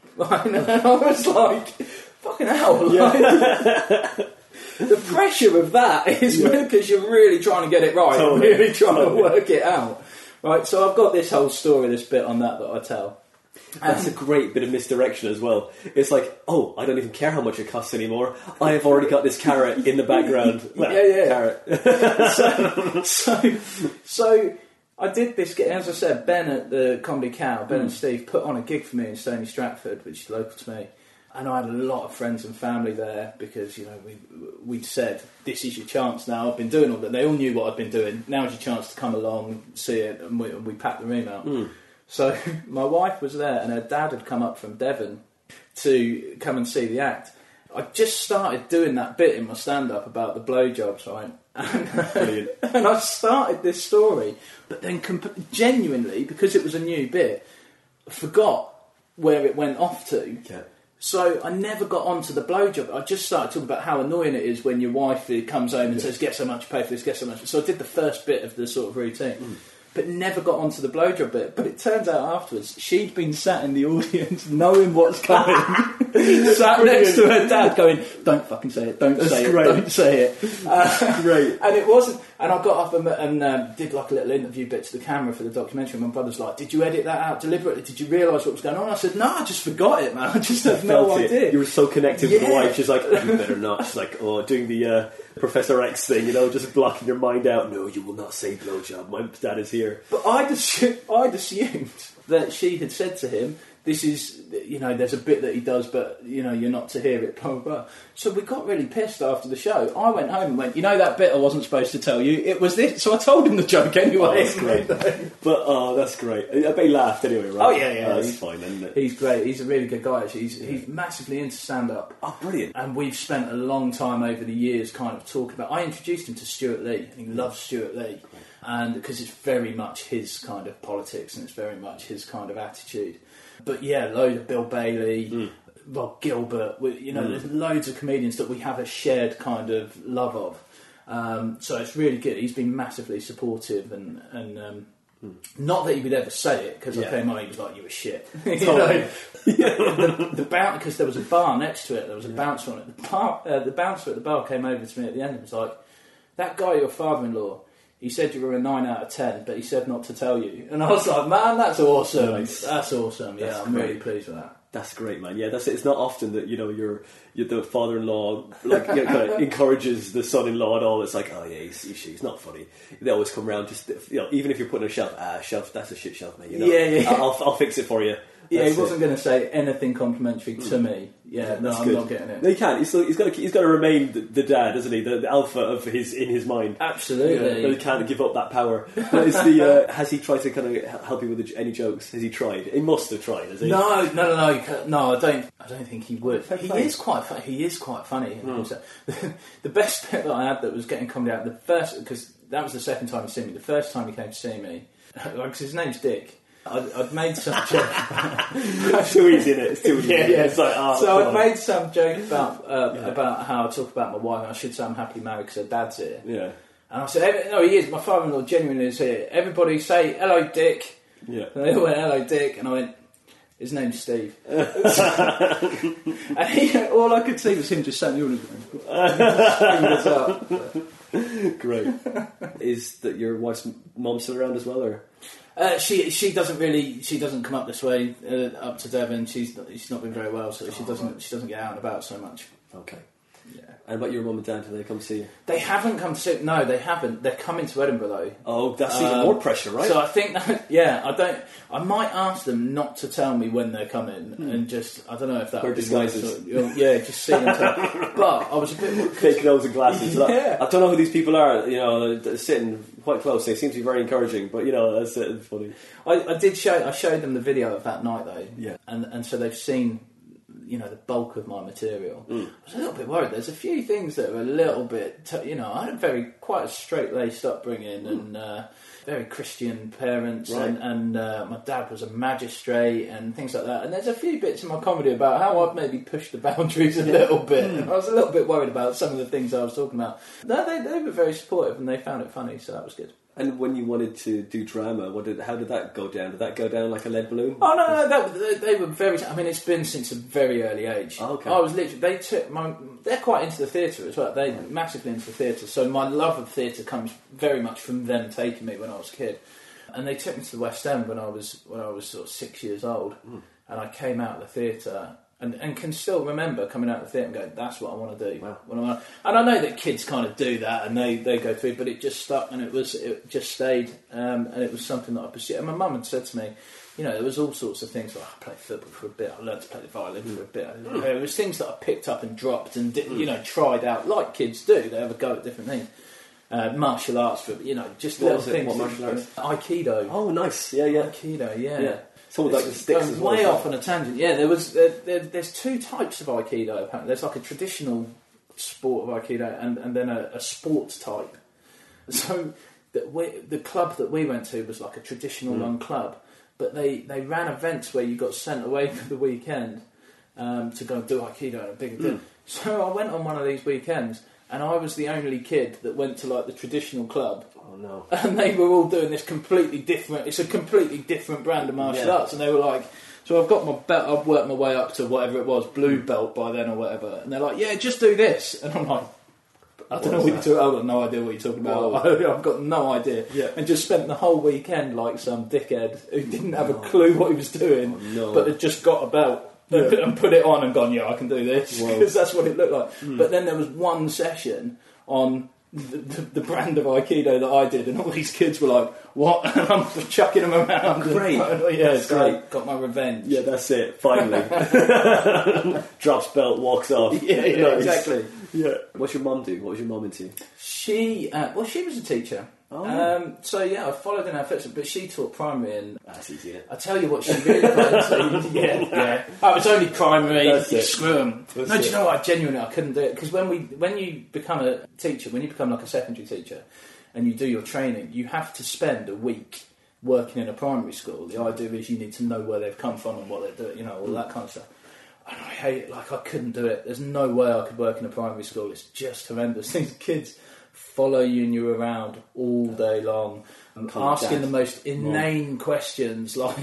And I was like, fucking hell. Yeah. Like, the pressure of that is because yeah. you're really trying to get it right, totally. really trying totally. to work it out. Right, so I've got this whole story, this bit on that that I tell. And that's a great bit of misdirection as well. It's like, oh, I don't even care how much it costs anymore. I have already got this carrot in the background. Well, yeah, yeah. Carrot. so, so, so I did this, as I said, Ben at the Comedy Cow, Ben mm. and Steve, put on a gig for me in Stony Stratford, which is local to me. And I had a lot of friends and family there because, you know, we, we'd said, this is your chance now. I've been doing all that. They all knew what I'd been doing. Now's your chance to come along, see it, and we, and we packed the room out. Mm. So my wife was there and her dad had come up from Devon to come and see the act. I just started doing that bit in my stand-up about the blowjobs, right? And, and I started this story, but then comp- genuinely, because it was a new bit, I forgot where it went off to. Okay. So I never got onto the blowjob. I just started talking about how annoying it is when your wife comes home and yeah. says, get so much, pay for this, get so much. So I did the first bit of the sort of routine, mm. but never got onto the blowjob bit. But it turns out afterwards, she'd been sat in the audience knowing what's coming, sat next to her dad going, don't fucking say it, don't That's say great. it, don't say it. Uh, great. And it wasn't... And I got up and, and um, did like a little interview bit to the camera for the documentary. And my brother's like, did you edit that out deliberately? Did you realise what was going on? And I said, no, I just forgot it, man. I just have no it. idea. You were so connected yeah. with the wife. She's like, oh, you better not. She's like, oh, doing the uh, Professor X thing, you know, just blocking your mind out. No, you will not say blowjob. My dad is here. But I'd, assume, I'd assumed that she had said to him, this is, you know, there's a bit that he does, but, you know, you're not to hear it, blah, blah, blah. So we got really pissed after the show. I went home and went, you know that bit I wasn't supposed to tell you? It was this. So I told him the joke anyway. Oh, that's great. But, oh, that's great. I bet he laughed anyway, right? Oh, yeah, yeah. Oh, that's fine, isn't it? He's great. He's a really good guy, actually. He's, yeah. he's massively into stand-up. Oh, brilliant. And we've spent a long time over the years kind of talking about... I introduced him to Stuart Lee, and he loves Stuart Lee, and because it's very much his kind of politics and it's very much his kind of attitude. But yeah, loads of Bill Bailey, mm. Rob Gilbert, we, you know, mm. there's loads of comedians that we have a shared kind of love of. Um, so it's really good. He's been massively supportive and... and um, mm. not that he would ever say it, because yeah. I came on, he was like, you were shit. you know? the, the bounce, because there was a bar next to it, there was a yeah. bouncer on it. The, bar, uh, the bouncer at the bar came over to me at the end and was like, that guy, your father-in-law... He said you were a nine out of ten, but he said not to tell you. And I was like, man, that's awesome. Nice. That's awesome. Yeah, that's I'm great. really pleased with that. That's great, man. Yeah, that's it. It's not often that, you know, your the father-in-law like you know, kind of encourages the son-in-law and all. It's like, oh, yeah, he's, he's not funny. They always come round. Just, you know, even if you're putting a shelf, ah, shelf, that's a shit shelf, mate. You know? Yeah, yeah. I'll, I'll fix it for you. Yeah, he wasn't going to say anything complimentary to me. Yeah, no, I'm not getting it. No, he can't. He's, still, he's got to. He's got to remain the, the dad, doesn't he? The, the alpha of his in his mind. Absolutely. Yeah, he can't give up that power. But is the uh, has he tried to kind of help you with the, any jokes? Has he tried? He must have tried. Has he? No, no, no, no. no I don't. I don't think he would. Fair he place. is quite. Fu- he is quite funny. Mm. The, the best bit that I had that was getting comedy out. The first, because that was the second time he seen me. The first time he came to see me, like his name's Dick. I'd, I'd made some joke about... It's too easy, isn't it? It's too easy. Yeah, yeah. It's like, oh, so I'd made some joke about uh, yeah. about how I talk about my wife, and I should say I'm happily married because her dad's here. Yeah. And I said, no, he is. My father-in-law genuinely is here. Everybody say, hello, Dick. Yeah. And they all went, hello, Dick. And I went, his name's Steve. And he, all I could see was him just standing all the time. Great. Is that your wife's mum still around as well, or...? Uh, she she doesn't really she doesn't come up this way uh, up to Devon. She's not, she's not been very well, so she oh, doesn't right. she doesn't get out and about so much. Okay. Yeah. And about your mum and dad, do they come see you? They haven't come to see. No, they haven't. They're coming to Edinburgh though. Oh, that's um, even more pressure, right? So I think that, yeah, I don't. I might ask them not to tell me when they're coming, hmm. and just I don't know if that would be disguises. Nice, or, yeah, just see them. Tell. But I was a bit fake nose and glasses. Yeah. Like, I don't know who these people are. You know, they're sitting quite close. They seem to be very encouraging, but you know, that's uh, funny. I, I did show. I showed them the video of that night though. Yeah. And and so they've seen, you know, the bulk of my material. Mm. I was a little bit worried. There's a few things that were a little bit, t- you know, I had a very, quite a straight-laced upbringing, mm. and uh, very Christian parents, right. and, and uh, my dad was a magistrate and things like that. And there's a few bits in my comedy about how I've maybe pushed the boundaries a little bit. Mm. I was a little bit worried about some of the things I was talking about. No, they, they were very supportive and they found it funny, so that was good. And when you wanted to do drama, what did, how did that go down? Did that go down like a lead balloon? Oh, no, no, that, they were very... I mean, it's been since a very early age. Oh, okay. I was literally... They took my... They're quite into the theatre as well. They're right. massively into the theatre. So my love of theatre comes very much from them taking me when I was a kid. And they took me to the West End when I was when I was sort of six years old. Mm. And I came out of the theatre... And and can still remember coming out of the theatre and going, that's what I want to do. Wow. When I and I know that kids kind of do that and they, they go through, but it just stuck and it was it just stayed um, and it was something that I pursued. And my mum had said to me, you know, there was all sorts of things. Like, I played football for a bit. I learned to play the violin mm. for a bit. Mm. There was things that I picked up and dropped and did, mm. you know, tried out like kids do. They have a go at different things. Uh, martial arts, for you know, just what little things. What martial arts? Aikido. Oh, nice. Yeah, yeah. Aikido. Yeah. yeah. Someone like the sticks as well, way off on a tangent. Yeah, there was there, there, there's two types of Aikido apparently. There's like a traditional sport of Aikido and, and then a, a sports type. So the, we, the club that we went to was like a traditional mm. run club, but they, they ran events where you got sent away for the weekend um, to go and do Aikido and a big deal. Mm. So I went on one of these weekends and I was the only kid that went to like the traditional club. Oh, no. And they were all doing this completely different... It's a completely different brand of martial yeah. arts. And they were like... So I've got my belt... I've worked my way up to whatever it was, blue belt by then or whatever. And they're like, yeah, just do this. And I'm like... I don't what know what you're talking... I've got no idea what you're talking about. Whoa. I've got no idea. Yeah. And just spent the whole weekend like some dickhead who didn't have no. a clue what he was doing, oh, no. but had just got a belt yeah. and put it on and gone, yeah, I can do this. Because that's what it looked like. Mm. But then there was one session on... The, the, the brand of Aikido that I did, and all these kids were like, what? And I'm chucking them around. Great. And, oh, yeah, that's great. great. Got my revenge. Yeah, that's it. Finally. Drops belt, walks off. Yeah, yeah, nice. Exactly. Yeah. What's your mum do? What was your mum into? She, uh, well, she was a teacher. Oh. Um, so yeah, I followed in her footsteps, but she taught primary, and that's easy. Yeah. I tell you what, she really got into. Yeah, yeah. Oh, it's only primary. It. Screw them. That's no, it. Do you know what? I genuinely, I couldn't do it because when we, when you become a teacher, when you become like a secondary teacher, and you do your training, you have to spend a week working in a primary school. The idea is you need to know where they've come from and what they're doing, you know, all that kind of stuff. And I hate it. Like I couldn't do it. There's no way I could work in a primary school. It's just horrendous. These kids follow you and you around all day long, asking the most inane Mom. questions, like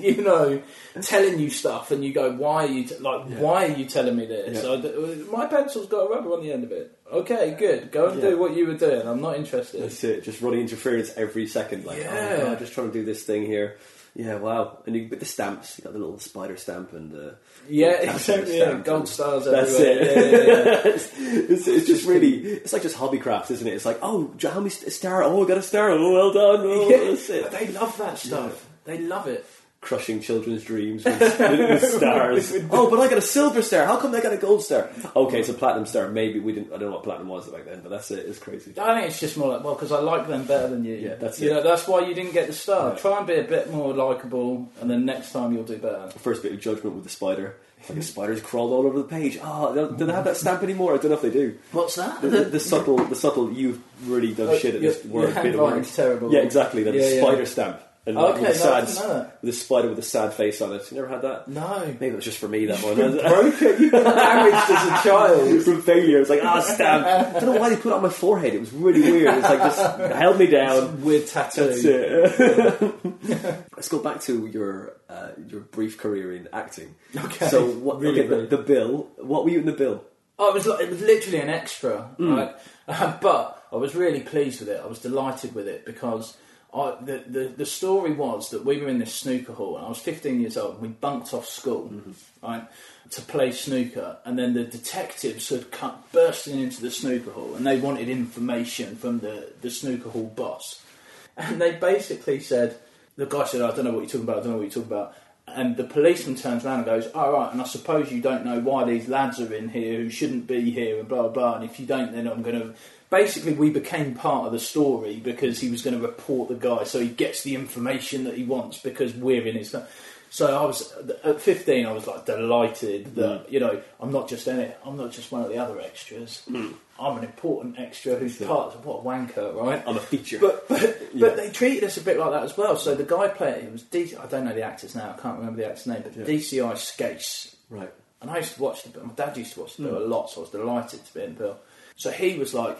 you know, telling you stuff, and you go, "Why are you t- like? Yeah. Why are you telling me this? Yeah. I, my pencil's got a rubber on the end of it." Okay, good. Go and yeah. do what you were doing. I'm not interested. That's it. Just running interference every second. Like, yeah. oh God, just trying to do this thing here. Yeah, wow. And you with the stamps, you got the little spider stamp and uh, yeah, exactly. Yeah, gold stars everywhere. That's it. Yeah, yeah, yeah. it's, it's, it's just really, it's like just hobbycraft, isn't it? It's like, oh, how many star? Oh, I got a star. Oh, well done. Oh, yeah. That's it. They love that stuff. Yeah. They love it. crushing children's dreams with, with stars. Oh, but I got a silver star. How come they got a gold star? Okay, so platinum star. Maybe we didn't. I don't know what platinum was back then, but that's it. It's crazy. I think it's just more like, well, because I like them better than you. Yeah, that's you it. Know, that's why you didn't get the star. Yeah. Try and be a bit more likeable, and then next time you'll do better. First bit of judgment with the spider. It's like a spider's crawled all over the page. Oh, do they have that stamp anymore? I don't know if they do. What's that? The, the, the subtle, the subtle. You've really done oh, shit at this word. Your handwriting's terrible. Yeah, exactly. The yeah, spider yeah. stamp. And okay, with no, sad, I know with a spider with a sad face on it. You never had that? No. Maybe it was just for me, that one. You broke it. You were damaged as a child. From failure. It's like, ah, oh, stamp. I don't know why they put it on my forehead. It was really weird. It's like, just held me down. Weird tattoo. That's it. Let's go back to your uh, your brief career in acting. Okay. So, what, really, okay, really. The, the Bill. What were you in The Bill? Oh, it was, like, it was literally an extra. Mm. Right? Uh, but I was really pleased with it. I was delighted with it because... I, the, the the story was that we were in this snooker hall and I was fifteen years old and we bunked off school mm-hmm. right, to play snooker, and then the detectives had come bursting into the snooker hall and they wanted information from the, the snooker hall boss, and they basically said, the guy said, I don't know what you're talking about, I don't know what you're talking about, and the policeman turns around and goes, all right, and I suppose you don't know why these lads are in here who shouldn't be here and blah blah blah, and if you don't then I'm going to... Basically, we became part of the story because he was going to report the guy, so he gets the information that he wants because we're in his... So I was, at fifteen, I was like delighted that, mm. you know, I'm not just in it, I'm not just one of the other extras. Mm. I'm an important extra who's yeah. part of, what a wanker, right? I'm a feature. But but, yeah. but they treated us a bit like that as well. So the guy playing, it was D C, I don't know the actors now, I can't remember the actor's name, but yeah. D C I Skase. Right. And I used to watch the Bill, my dad used to watch the Bill mm. a lot, so I was delighted to be in the Bill. So he was like,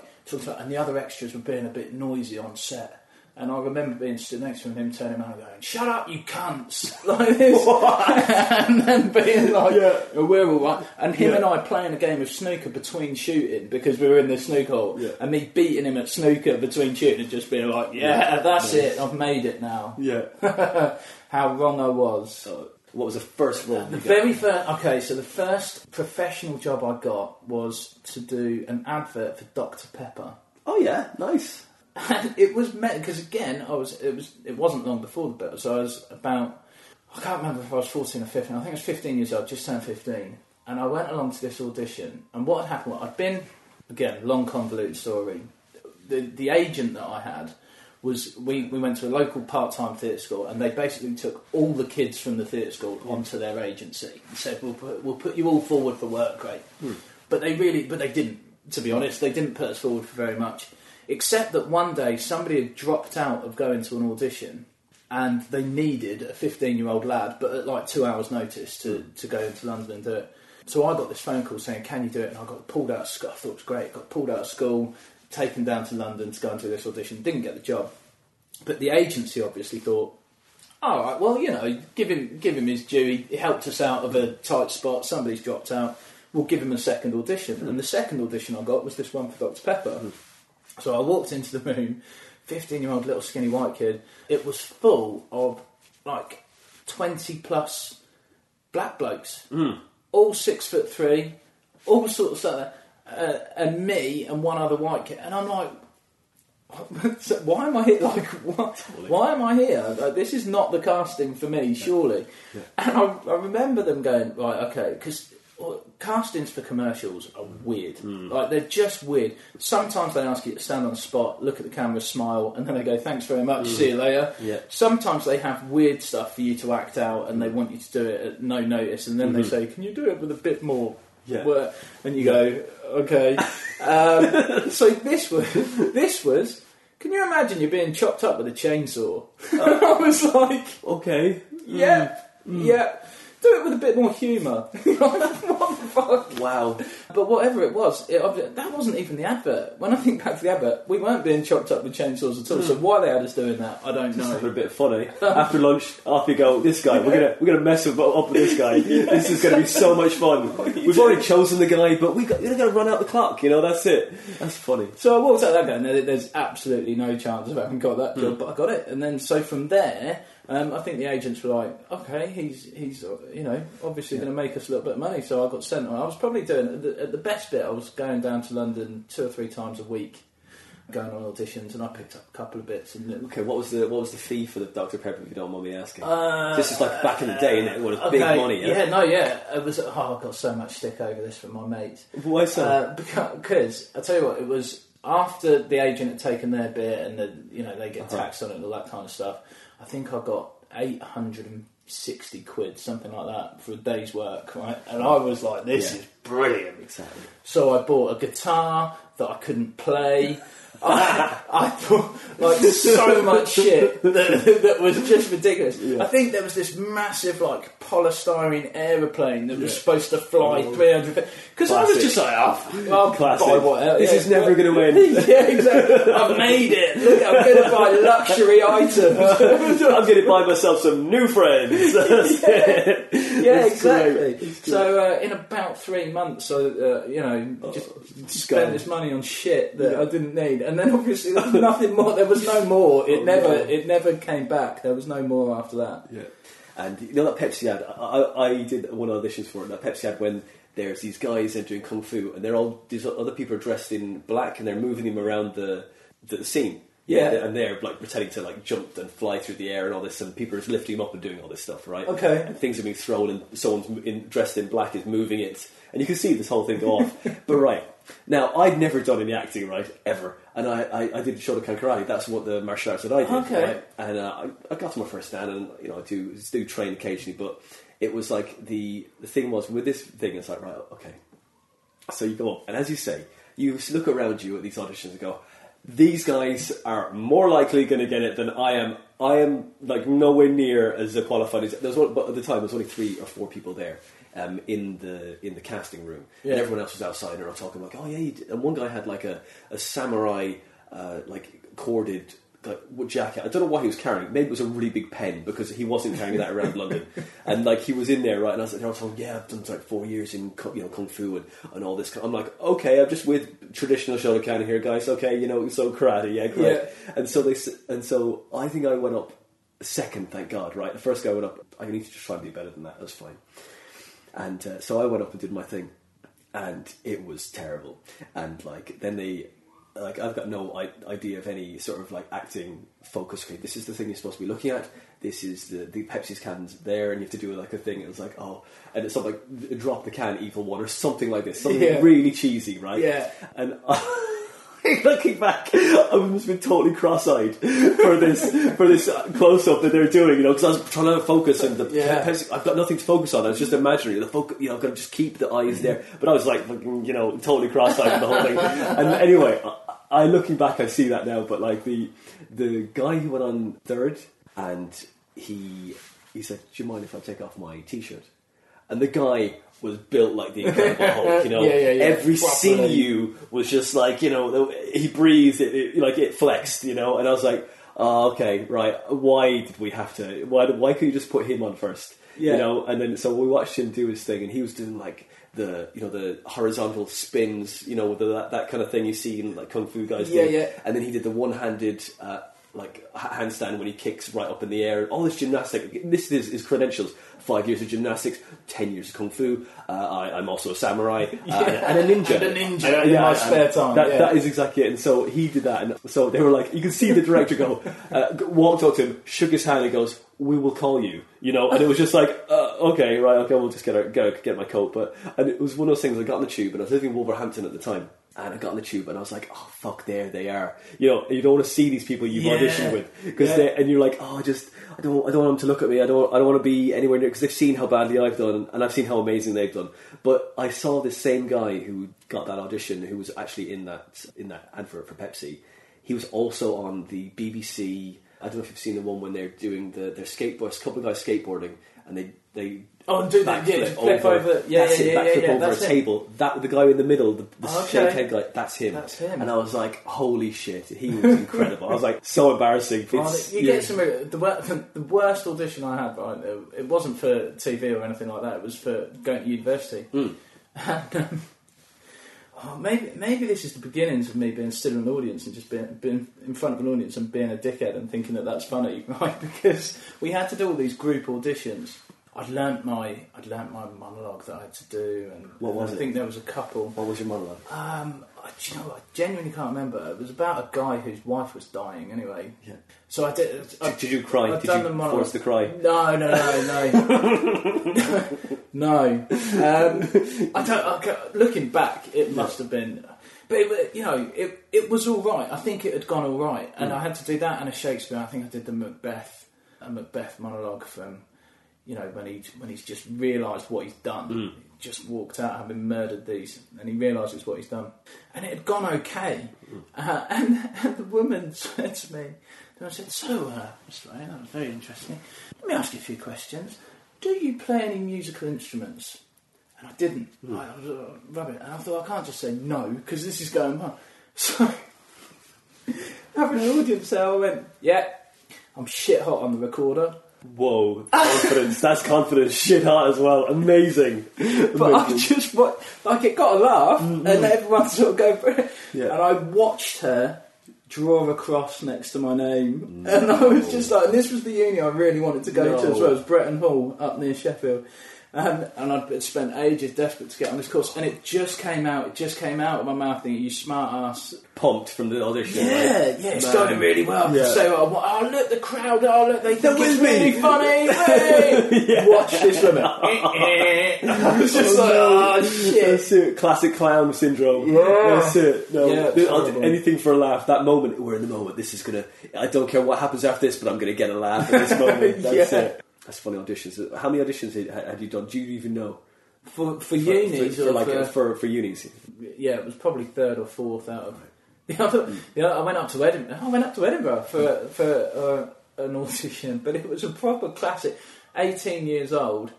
and the other extras were being a bit noisy on set. And I remember being stood next to him, him turning around and going, shut up, you cunts! Like this. And then being like, yeah. oh, we're all right. And him yeah. and I playing a game of snooker between shooting because we were in the snooker hole. Yeah. And me beating him at snooker between shooting and just being like, yeah, yeah. that's yeah. it, I've made it now. Yeah. How wrong I was. Uh, what was the first role? The very first... Okay, so the first professional job I got was to do an advert for Dr Pepper. Oh, yeah, nice. And it was meant because again, I was it was it wasn't long before the Bill, so I was about I can't remember if I was fourteen or fifteen. I think I was fifteen years old, just turned fifteen, and I went along to this audition. And what had happened? I'd been again long convoluted story. The the agent that I had was we, we went to a local part time theatre school, and they basically took all the kids from the theatre school onto their agency and said, "We'll put, we'll put you all forward for work, great." Hmm. But they really, but they didn't. To be honest, they didn't put us forward for very much. Except that one day somebody had dropped out of going to an audition and they needed a fifteen-year-old lad, but at like two hours' notice to, to go into London and do it. So I got this phone call saying, can you do it? And I got pulled out of school. I thought it was great. I got pulled out of school, taken down to London to go and do this audition. Didn't get the job. But the agency obviously thought, all right, well, you know, give him, give him his due. He helped us out of a tight spot. Somebody's dropped out. We'll give him a second audition. Mm. And the second audition I got was this one for Dr Pepper. Mm. So I walked into the room, fifteen-year-old little skinny white kid. It was full of, like, twenty-plus black blokes. Mm. All six foot three, all sorts of stuff. Uh, and me and one other white kid. And I'm like, why am I here? Like, what? Why am I here? Like, this is not the casting for me, surely. Yeah. Yeah. And I, I remember them going, right, okay, because... Well, castings for commercials are weird. Mm. Like, they're just weird. Sometimes they ask you to stand on the spot, look at the camera, smile, and then they go, thanks very much, mm. see you later. Yeah. Sometimes they have weird stuff for you to act out, and they want you to do it at no notice, and then mm-hmm. they say, can you do it with a bit more yeah. work? And you yeah. go, okay. um, so this was, this was, can you imagine you being chopped up with a chainsaw? I was like... Okay. Yeah, mm. yeah. Do it with a bit more humour. What the fuck? Wow. But whatever it was, it, that wasn't even the advert. When I think back to the advert, we weren't being chopped up with chainsaws at all. Mm. So why they had us doing that, I don't know. Just a bit funny. After lunch, after you go, this guy, we're gonna we're gonna mess up with this guy. Yeah, this is gonna be so much fun. We've already chosen the guy, but we got, you're gonna run out the clock. You know, that's it. That's funny. So I walked out that guy, and there's absolutely no chance of having got that job, mm. but I got it. And then so from there. Um, I think the agents were like, okay, he's he's you know obviously yeah. going to make us a little bit of money, so I got sent on. I was probably doing at the, at the best bit. I was going down to London two or three times a week, going on auditions, and I picked up a couple of bits. And okay, what was the what was the fee for the Dr Pepper, if you don't mind me asking? Uh, this is like back in the day, isn't it? It was okay, big money. Yeah? yeah, no, yeah. It was. Oh, I got so much stick over this from my mates. Why so? Uh, because I tell you what, it was after the agent had taken their bit, and the, you know, they get uh-huh. taxed on it and all that kind of stuff. I think I got eight hundred and sixty quid, something like that, for a day's work, right? And I was like, "This yeah. is brilliant!" Exactly. So I bought a guitar that I couldn't play. I, I bought like so much shit that, that was just ridiculous. Yeah. I think there was this massive like polystyrene aeroplane that was yeah. supposed to fly oh. three hundred feet. Because I was just like, "Oh, I'll Classic. buy whatever. This yeah, is never going to win." yeah, exactly. I've made it. Look, I'm going to buy luxury items. I'm going to buy myself some new friends. That's yeah, it. yeah it's exactly. So uh, in about three months, I uh, you know oh, just spent this money on shit that yeah. I didn't need. And then obviously there was nothing more. There was no more. It oh, never, no. it never came back. There was no more after that. Yeah, and you know that Pepsi ad. I, I did one auditions for it. That Pepsi ad when there's these guys that are doing kung fu, and they're all these other people are dressed in black, and they're moving them around the the scene. Yeah, yeah. And they're like pretending to like jump and fly through the air and all this, and people are just lifting them up and doing all this stuff, right? Okay. And things are being thrown, and someone's in, dressed in black is moving it, and you can see this whole thing go off. But right. Now, I'd never done any acting, right, ever. And I, I, I did Shotokan Karate. That's what the martial arts that I did. Okay. Right? And uh, I, I got to my first stand, and, you know, I do, do train occasionally, but it was like the, the thing was, with this thing, it's like, right, okay. So you go up, and as you say, you look around you at these auditions and go, these guys are more likely going to get it than I am. I am, like, nowhere near as qualified as... There was one, but at the time, there was only three or four people there. Um, in the in the casting room, yeah. and everyone else was outside, and I was talking like, oh yeah, you did. And one guy had like a a samurai uh, like corded like jacket. I don't know what he was carrying. Maybe it was a really big pen because he wasn't carrying that around London. And like he was in there, right? And I was like, I was like, yeah, I've done like four years in you know kung fu and, and all this. I'm like, okay, I'm just with traditional Shotokan here, guys. Okay, you know, so karate, yeah, great. Yeah. And so they and so I think I went up second, thank God, right? The first guy went up. I need to just try and be better than that. That's fine. And uh, so I went up and did my thing, and it was terrible. And like then they, like I've got no I- idea of any sort of like acting focus screen. This is the thing you're supposed to be looking at. This is the the Pepsi's cans there, and you have to do like a thing. It was like oh, and it's something like drop the can, evil one, or something like this. Something yeah. really cheesy, right? Yeah. And. I- Looking back, I've just been totally cross-eyed for this for this close-up that they're doing, you know, because I was trying to focus, and the yeah. Pepsi, I've got nothing to focus on. I was just imaginary. The focus, you know, I've got to just keep the eyes there. But I was like, you know, totally cross-eyed for the whole thing. And anyway, I, I looking back, I see that now. But like the the guy who went on third, and he he said, "Do you mind if I take off my t-shirt?" And the guy was built like the Incredible Hulk, you know. yeah, yeah, yeah. Every Properly. sinew was just like, you know, he breathed, it, it, like it flexed, you know. And I was like, oh, okay, right, why did we have to, why why couldn't you just put him on first, yeah. you know? And then, so we watched him do his thing, and he was doing like the, you know, the horizontal spins, you know, the, that, that kind of thing you see in like Kung Fu guys yeah, do. Yeah. And then he did the one-handed... Uh, like handstand when he kicks right up in the air, and all this gymnastics. This is his credentials: five years of gymnastics, ten years of kung fu. Uh, I, I'm also a samurai uh, yeah. and, and a ninja. And a ninja and, and, in yeah, my spare time. That, yeah. that is exactly it. And so he did that. And so they were like, you can see the director go, uh, walked up to him, shook his hand, and goes, "We will call you," you know. And it was just like, uh, okay, right, okay, we'll just get out, get, out, get my coat. But and it was one of those things. I got on the tube, and I was living in Wolverhampton at the time. And I got on the tube, and I was like, "Oh fuck, there they are!" You know, you don't want to see these people you've yeah. auditioned with, because yeah. and you're like, "Oh, I just I don't I don't want them to look at me. I don't I don't want to be anywhere near," because they've seen how badly I've done, and I've seen how amazing they've done. But I saw this same guy who got that audition, who was actually in that in that advert for Pepsi. He was also on the B B C. I don't know if you've seen the one when they're doing the their skateboards, a couple of guys skateboarding, and they they. Oh, do that, yeah, flip over, yeah, that's yeah, yeah, backflip yeah, yeah, over that's a table. Him. That the guy in the middle, the, the oh, okay. shaved head guy, that's him. That's him. And I was like, holy shit, he was incredible. I was like, so embarrassing. Oh, you yeah. get some the, the worst audition I had. Right, it wasn't for T V or anything like that. It was for going to university. Mm. And, um, oh, maybe maybe this is the beginnings of me being stood in an audience and just being, being in front of an audience and being a dickhead and thinking that that's funny, right? Because we had to do all these group auditions. I'd learnt my I'd learnt my monologue that I had to do, and what was I it? think there was a couple. What was your monologue? Um, I, do you know, I genuinely can't remember. It was about a guy whose wife was dying. Anyway, yeah. So I did. I, did, did you cry? I'd did done you the monologue. Force the cry? No, no, no, no, no. Um, I don't. I, looking back, it must have been. But it, you know, it it was all right. I think it had gone all right, and mm. I had to do that and a Shakespeare. I think I did the Macbeth, a Macbeth monologue from. You know, when he when he's just realised what he's done, mm. he just walked out having murdered these, and he realises what he's done, and it had gone okay. Mm. Uh, and, and the woman said to me, I said, "So, uh, Mister Ray, that was very interesting. Let me ask you a few questions. Do you play any musical instruments?" And I didn't. Mm. I was uh, rubbish, and I thought I can't just say no because this is going on. So having an audience there, I went, "Yeah, I'm shit hot on the recorder." Whoa, confidence. That's confidence. Shit hot as well. Amazing. But I just, what, like, it got a laugh, mm-hmm. and everyone sort of go for it. Yeah. And I watched her draw a cross next to my name, no. and I was just like, and this was the uni I really wanted to go no. to as well. It was Bretton Hall up near Sheffield, and and I'd spent ages desperate to get on this course, and it just came out. It just came out of my mouth. Thinking, you smart ass. Pumped from the audition. Yeah, right? yeah, it's going really well. Yeah. So, oh, look, the crowd, oh, look, they think it's really funny. Hey! yeah. Watch this woman. I was just oh, like, no. oh, shit. That's it. Classic clown syndrome. Yeah. That's it. No, yeah, it's I'll do anything for a laugh. That moment, we're in the moment. This is going to, I don't care what happens after this, but I'm going to get a laugh at this moment. That's yeah. it. That's funny auditions. How many auditions had you done? Do you even know? For, for, for unis? For, for, or like, for, for, for unis? Yeah, it was probably third or fourth out of it. The other, the other, I went up to Edinburgh. I went up to Edinburgh for for uh, an audition, but it was a proper classic. Eighteen years old,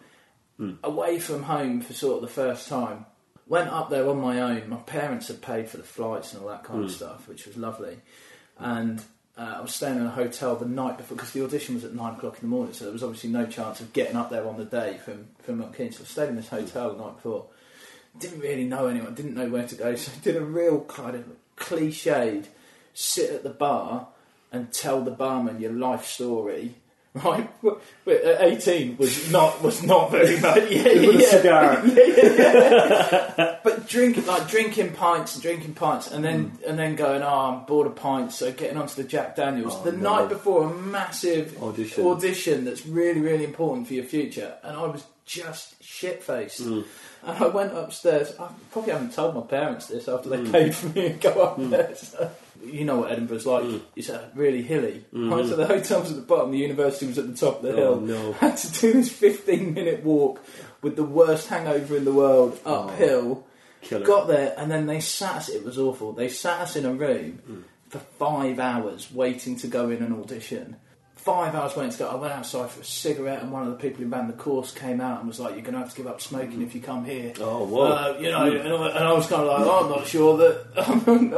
mm. away from home for sort of the first time. Went up there on my own. My parents had paid for the flights and all that kind mm. of stuff, which was lovely. And uh, I was staying in a hotel the night before because the audition was at nine o'clock in the morning, so there was obviously no chance of getting up there on the day from from Milton Keynes. So I stayed in this hotel the night before. Didn't really know anyone. Didn't know where to go. So I did a real kind of cliched, sit at the bar and tell the barman your life story. Right, at eighteen was not was not very much. Yeah, yeah, with a cigar. yeah, yeah, yeah. But drinking like drinking pints and drinking pints, and then mm. and then going, oh, I'm bored of pints, so getting onto the Jack Daniels oh, the no. night before a massive audition. audition that's really really important for your future, and I was just shit faced. Mm. And I went upstairs. I probably haven't told my parents this after they mm. paid for me to go up mm. there. So, you know what Edinburgh's like. Mm. It's uh, really hilly. Mm-hmm. Right, so the hotel was at the bottom, the university was at the top of the oh, hill. No. I had to do this fifteen-minute walk with the worst hangover in the world uphill. Oh, got there, and then they sat us. It was awful. They sat us in a room mm. for five hours waiting to go in an audition. Five hours went to go. I went outside for a cigarette, and one of the people who ran the course came out and was like, "You're going to have to give up smoking if you come here." Oh, whoa! Uh, you know, and I was kind of like, "Oh, I'm not sure that." Mm. uh,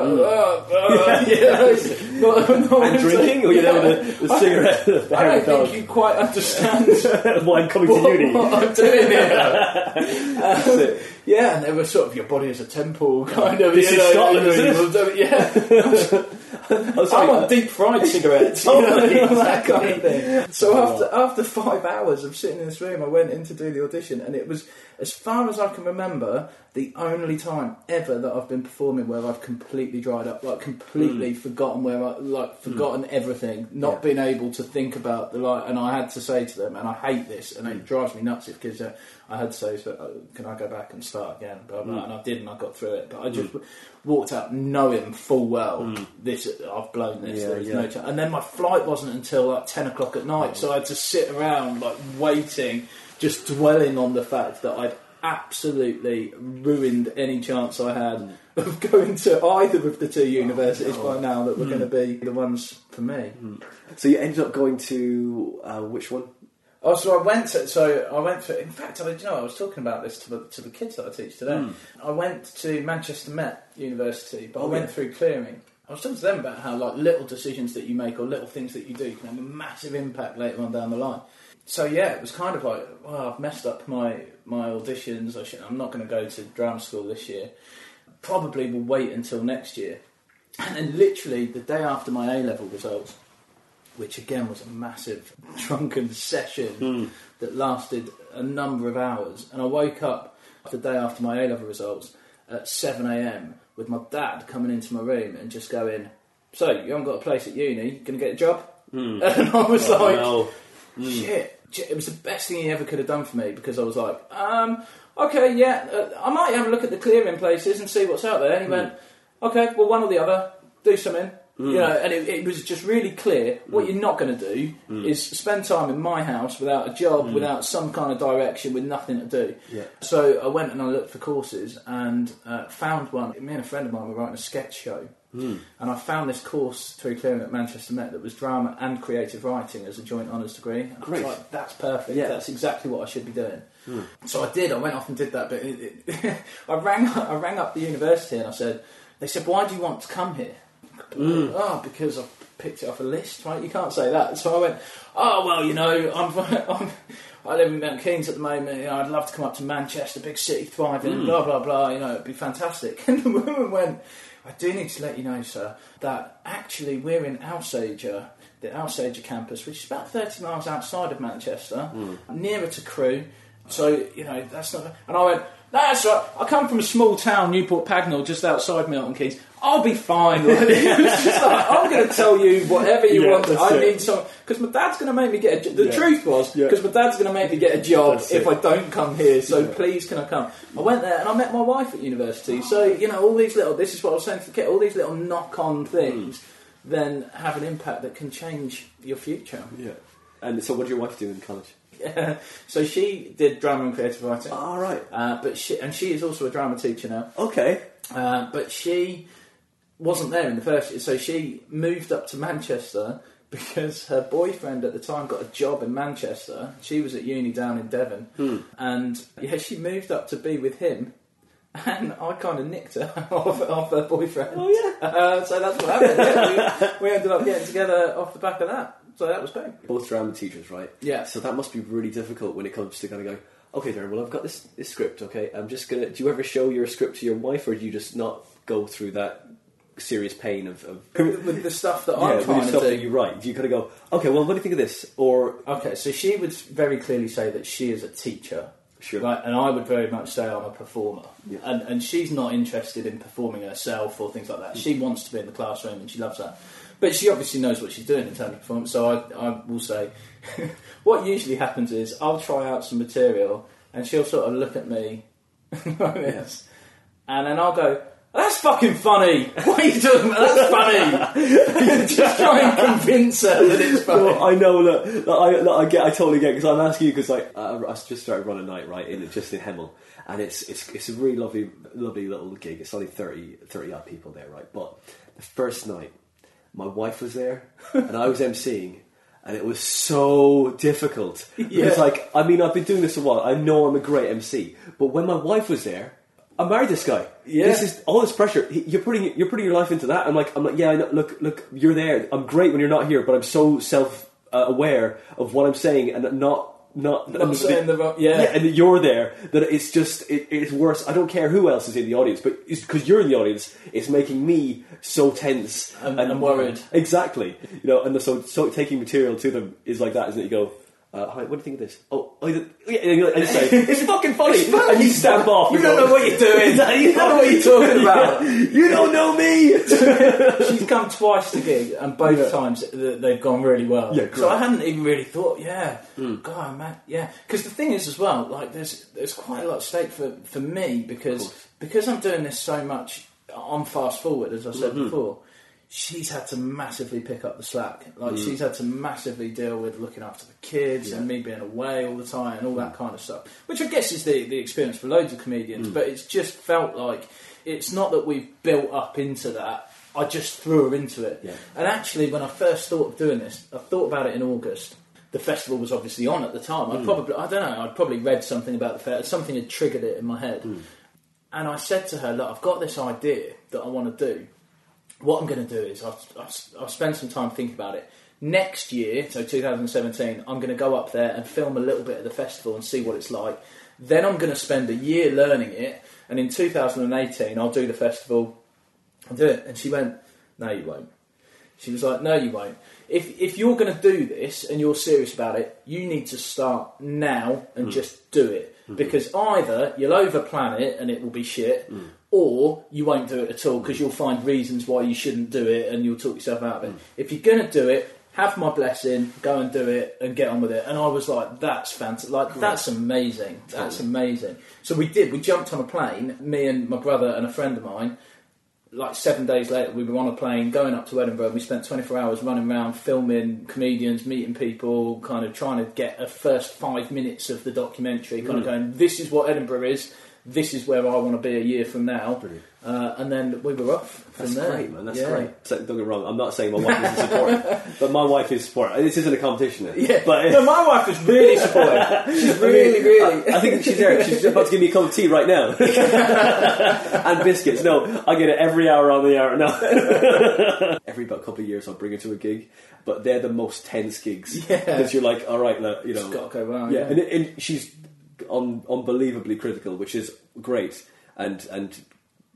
uh, yeah. not, not and drinking, or you yeah. know, the, the cigarette. I, the I don't dog. think you quite understand why I'm coming what, to uni. What I'm doing here. um, yeah, and they were sort of your body as a temple kind of. This you is know, Scotland, isn't it? Yeah. I'm, sorry, I'm on uh, deep fried cigarettes. Totally, you know, that exactly. kind of thing. So oh. after after five hours of sitting in this room, I went in to do the audition, and it was, as far as I can remember, the only time ever that I've been performing where I've completely dried up, like completely mm. forgotten where I like forgotten mm. everything, not yeah. been able to think about the like. And I had to say to them, and I hate this, and mm. it drives me nuts because uh, I had to say, so, uh, "Can I go back and start again?" Blah, blah, mm. And I did, and I got through it. But I just mm. walked out knowing full well mm. this I've blown this. Yeah, there was yeah. no chance. And then my flight wasn't until like ten o'clock at night, oh. so I had to sit around like waiting, just dwelling on the fact that I'd absolutely ruined any chance I had mm. of going to either of the two universities oh, no. by now that were mm. going to be the ones for me. Mm. So you ended up going to uh, which one? Oh, so I went to, so I went for, in fact, I, you know, I was talking about this to the, to the kids that I teach today. Mm. I went to Manchester Met University, but oh, I went yeah. through clearing. I was talking to them about how, like, little decisions that you make or little things that you do can have a massive impact later on down the line. So, yeah, it was kind of like, well, I've messed up my, my auditions. I should, I'm not going to go to drama school this year. Probably will wait until next year. And then literally the day after my A-level results, which again was a massive drunken session mm. that lasted a number of hours. And I woke up the day after my A-level results at seven a.m. with my dad coming into my room and just going, "So, you haven't got a place at uni, going to get a job?" Mm. And I was oh, like, no. mm. shit. It was the best thing he ever could have done for me, because I was like, um, okay, yeah, uh, I might have a look at the clearing places and see what's out there. And he mm. went, okay, well, one or the other, do something. Mm. You know, and it, it was just really clear, what mm. you're not going to do mm. is spend time in my house without a job, mm. without some kind of direction, with nothing to do. Yeah. So I went and I looked for courses and uh, found one. Me and a friend of mine were writing a sketch show. Mm. And I found this course through clearing at Manchester Met that was drama and creative writing as a joint honours degree. And Great. I was like, that's perfect. Yeah. That's exactly what I should be doing. Mm. So I did. I went off and did that. But it, it, I rang. I rang up the university and I said, they said, "Why do you want to come here?" Mm. Oh, because I picked it off a list, right? You can't say that. So I went, oh, well, you know, I'm, I'm, I live in Milton Keynes at the moment, you know, I'd love to come up to Manchester, big city, thriving, mm. blah, blah, blah, you know, it'd be fantastic. And the woman went, "I do need to let you know, sir, that actually we're in Alsager, the Alsager campus, which is about thirty miles outside of Manchester, mm. nearer to Crewe, so, you know, that's not..." And I went, "No, that's right. I come from a small town, Newport Pagnell, just outside Milton Keynes. I'll be fine." It was just like, I'm going to tell you whatever you yeah, want. I it. need some because my dad's going to make me get a job. The yeah. truth was, because yeah. my dad's going to make me get a job that's if it. I don't come here. So yeah. please, can I come? I went there and I met my wife at university. So you know, all these little. This is what I was saying to the kid. All these little knock-on things mm. then have an impact that can change your future. Yeah. And so, what did your wife do in college? Yeah. So she did drama and creative writing. All oh, right. Uh, but she and she is also a drama teacher now. Okay. Uh, but she wasn't there in the first year, so she moved up to Manchester because her boyfriend at the time got a job in Manchester. She was at uni down in Devon, hmm. and yeah, she moved up to be with him. And I kind of nicked her off, off her boyfriend. Oh yeah. Uh, so that's what happened. Yeah, we, we ended up getting together off the back of that. So that was great. Both drama teachers, right? Yeah. So that must be really difficult when it comes to kind of going, okay, there, well, I've got this, this script, okay, I'm just going to... Do you ever show your script to your wife, or do you just not go through that serious pain of... of with, with the stuff that I'm yeah, trying with the stuff to do? That you write. Do you kind of go, okay, well, what do you think of this? Or... Okay, so she would very clearly say that she is a teacher. Sure. Right? And I would very much say I'm a performer. Yeah. And, and she's not interested in performing herself or things like that. Mm. She wants to be in the classroom and she loves that. But she obviously knows what she's doing in terms of performance, so I, I will say, what usually happens is I'll try out some material, and she'll sort of look at me like this, and then I'll go, "That's fucking funny! What are you doing? That's funny!" Just try and convince her that it's funny. Well, I know, look, look, I, look, I get, I totally get, because I'm asking you, because like, uh, I just started running night, right, in just in Hemel, and it's it's it's a really lovely, lovely little gig. It's only thirty, thirty odd people there, right? But the first night, my wife was there, and I was emceeing, and it was so difficult. Because, yeah. like, I mean, I've been doing this a while. I know I'm a great M C, but when my wife was there, I married this guy. Yeah. This is all this pressure. You're putting you're putting your life into that. I'm like, I'm like, yeah, I know, look, look, you're there. I'm great when you're not here, but I'm so self uh, aware of what I'm saying and not. Not, not I'm saying the, the yeah. yeah, and you're there. That it's just it, it's worse. I don't care who else is in the audience, but it's because you're in the audience. It's making me so tense and, and, and worried. Exactly, you know. And so, so taking material to them is like that, isn't it? You go, uh, "Hi, what do you think of this?" Oh, I yeah, say it's fucking funny, it's funny, and you stamp off. You don't know what you're doing. You don't know what you're talking about. Yeah. You don't know me. She's come twice to gig, and both yeah. times they've gone really well. Yeah, so I hadn't even really thought. Yeah, mm. God, man, yeah. Because the thing is, as well, like there's there's quite a lot at stake for, for me because because I'm doing this so much on fast forward, as I said mm-hmm. before. She's had to massively pick up the slack. Like mm. she's had to massively deal with looking after the kids yeah. and me being away all the time and all mm. that kind of stuff. Which I guess is the, the experience for loads of comedians, mm. but it's just felt like it's not that we've built up into that. I just threw her into it. Yeah. And actually, when I first thought of doing this, I thought about it in August. The festival was obviously on at the time. I mm. probably, I don't know, I'd probably read something about the festival. Something had triggered it in my head. Mm. And I said to her, "Look, I've got this idea that I want to do. What I'm going to do is I'll, I'll, I'll spend some time thinking about it. Next year, so two thousand seventeen, I'm going to go up there and film a little bit of the festival and see what it's like. Then I'm going to spend a year learning it, and in two thousand eighteen, I'll do the festival and do it." And she went, "No, you won't." She was like, no, you won't. If if you're going to do this and you're serious about it, you need to start now and mm. just do it. Mm-hmm. Because either you'll overplan it and it will be shit, mm. or you won't do it at all because you'll find reasons why you shouldn't do it and you'll talk yourself out of it. Mm. If you're going to do it, have my blessing, go and do it and get on with it. And I was like, that's fantastic. Like, cool. That's amazing. That's cool. Amazing. So we did. We jumped on a plane, me and my brother and a friend of mine. Like seven days later, we were on a plane going up to Edinburgh. We spent twenty-four hours running around, filming comedians, meeting people, kind of trying to get a first five minutes of the documentary, kind mm. of going, this is what Edinburgh is, this is where I want to be a year from now. Uh, and then we were off from that's there. That's great, man. That's yeah. great. So, don't get wrong, I'm not saying my wife isn't supportive, but my wife is supportive. This isn't a competition. Then. Yeah. But no, my wife is really supportive. She's really, really. I, I think she's there. She's about to give me a cup of tea right now. And biscuits. No, I get it every hour on the hour. No. Every about couple of years, I'll bring her to a gig, but they're the most tense gigs. Yeah. Because you're like, all right, look, you know. It's got to go well. Yeah. yeah. And, and she's un- unbelievably critical, which is great. And, and,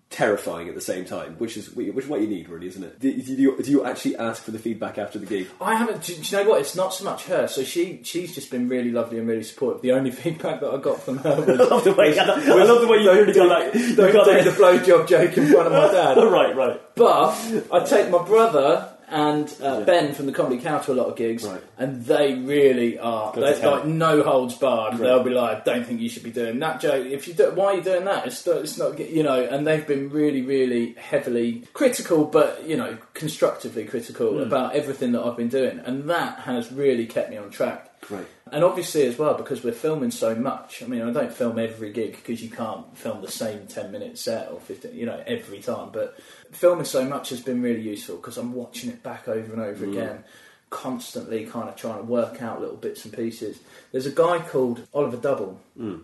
terrifying at the same time, which is which is what you need, really, isn't it? Do, do, you, do you actually ask for the feedback after the gig? I haven't. Do, do you know what? It's not so much her. So she she's just been really lovely and really supportive. The only feedback that I got from her was... I love the way, was, I love, was, I love the way you already got like... Don't do the blowjob joke in front of my dad. Right, right. But I take my brother... and uh, yeah. Ben from the Comedy Cow to a lot of gigs, right. and they really are. They're like no holds barred. Right. They'll be like, "I don't think you should be doing that joke. If you do, why are you doing that? It's, it's not, you know." And they've been really, really heavily critical, but you know, constructively critical mm. about everything that I've been doing, and that has really kept me on track. Right. And obviously as well, because we're filming so much, I mean, I don't film every gig because you can't film the same ten minute set or fifteen, you know, every time, but filming so much has been really useful because I'm watching it back over and over mm. again, constantly kind of trying to work out little bits and pieces. There's a guy called Oliver Double mm.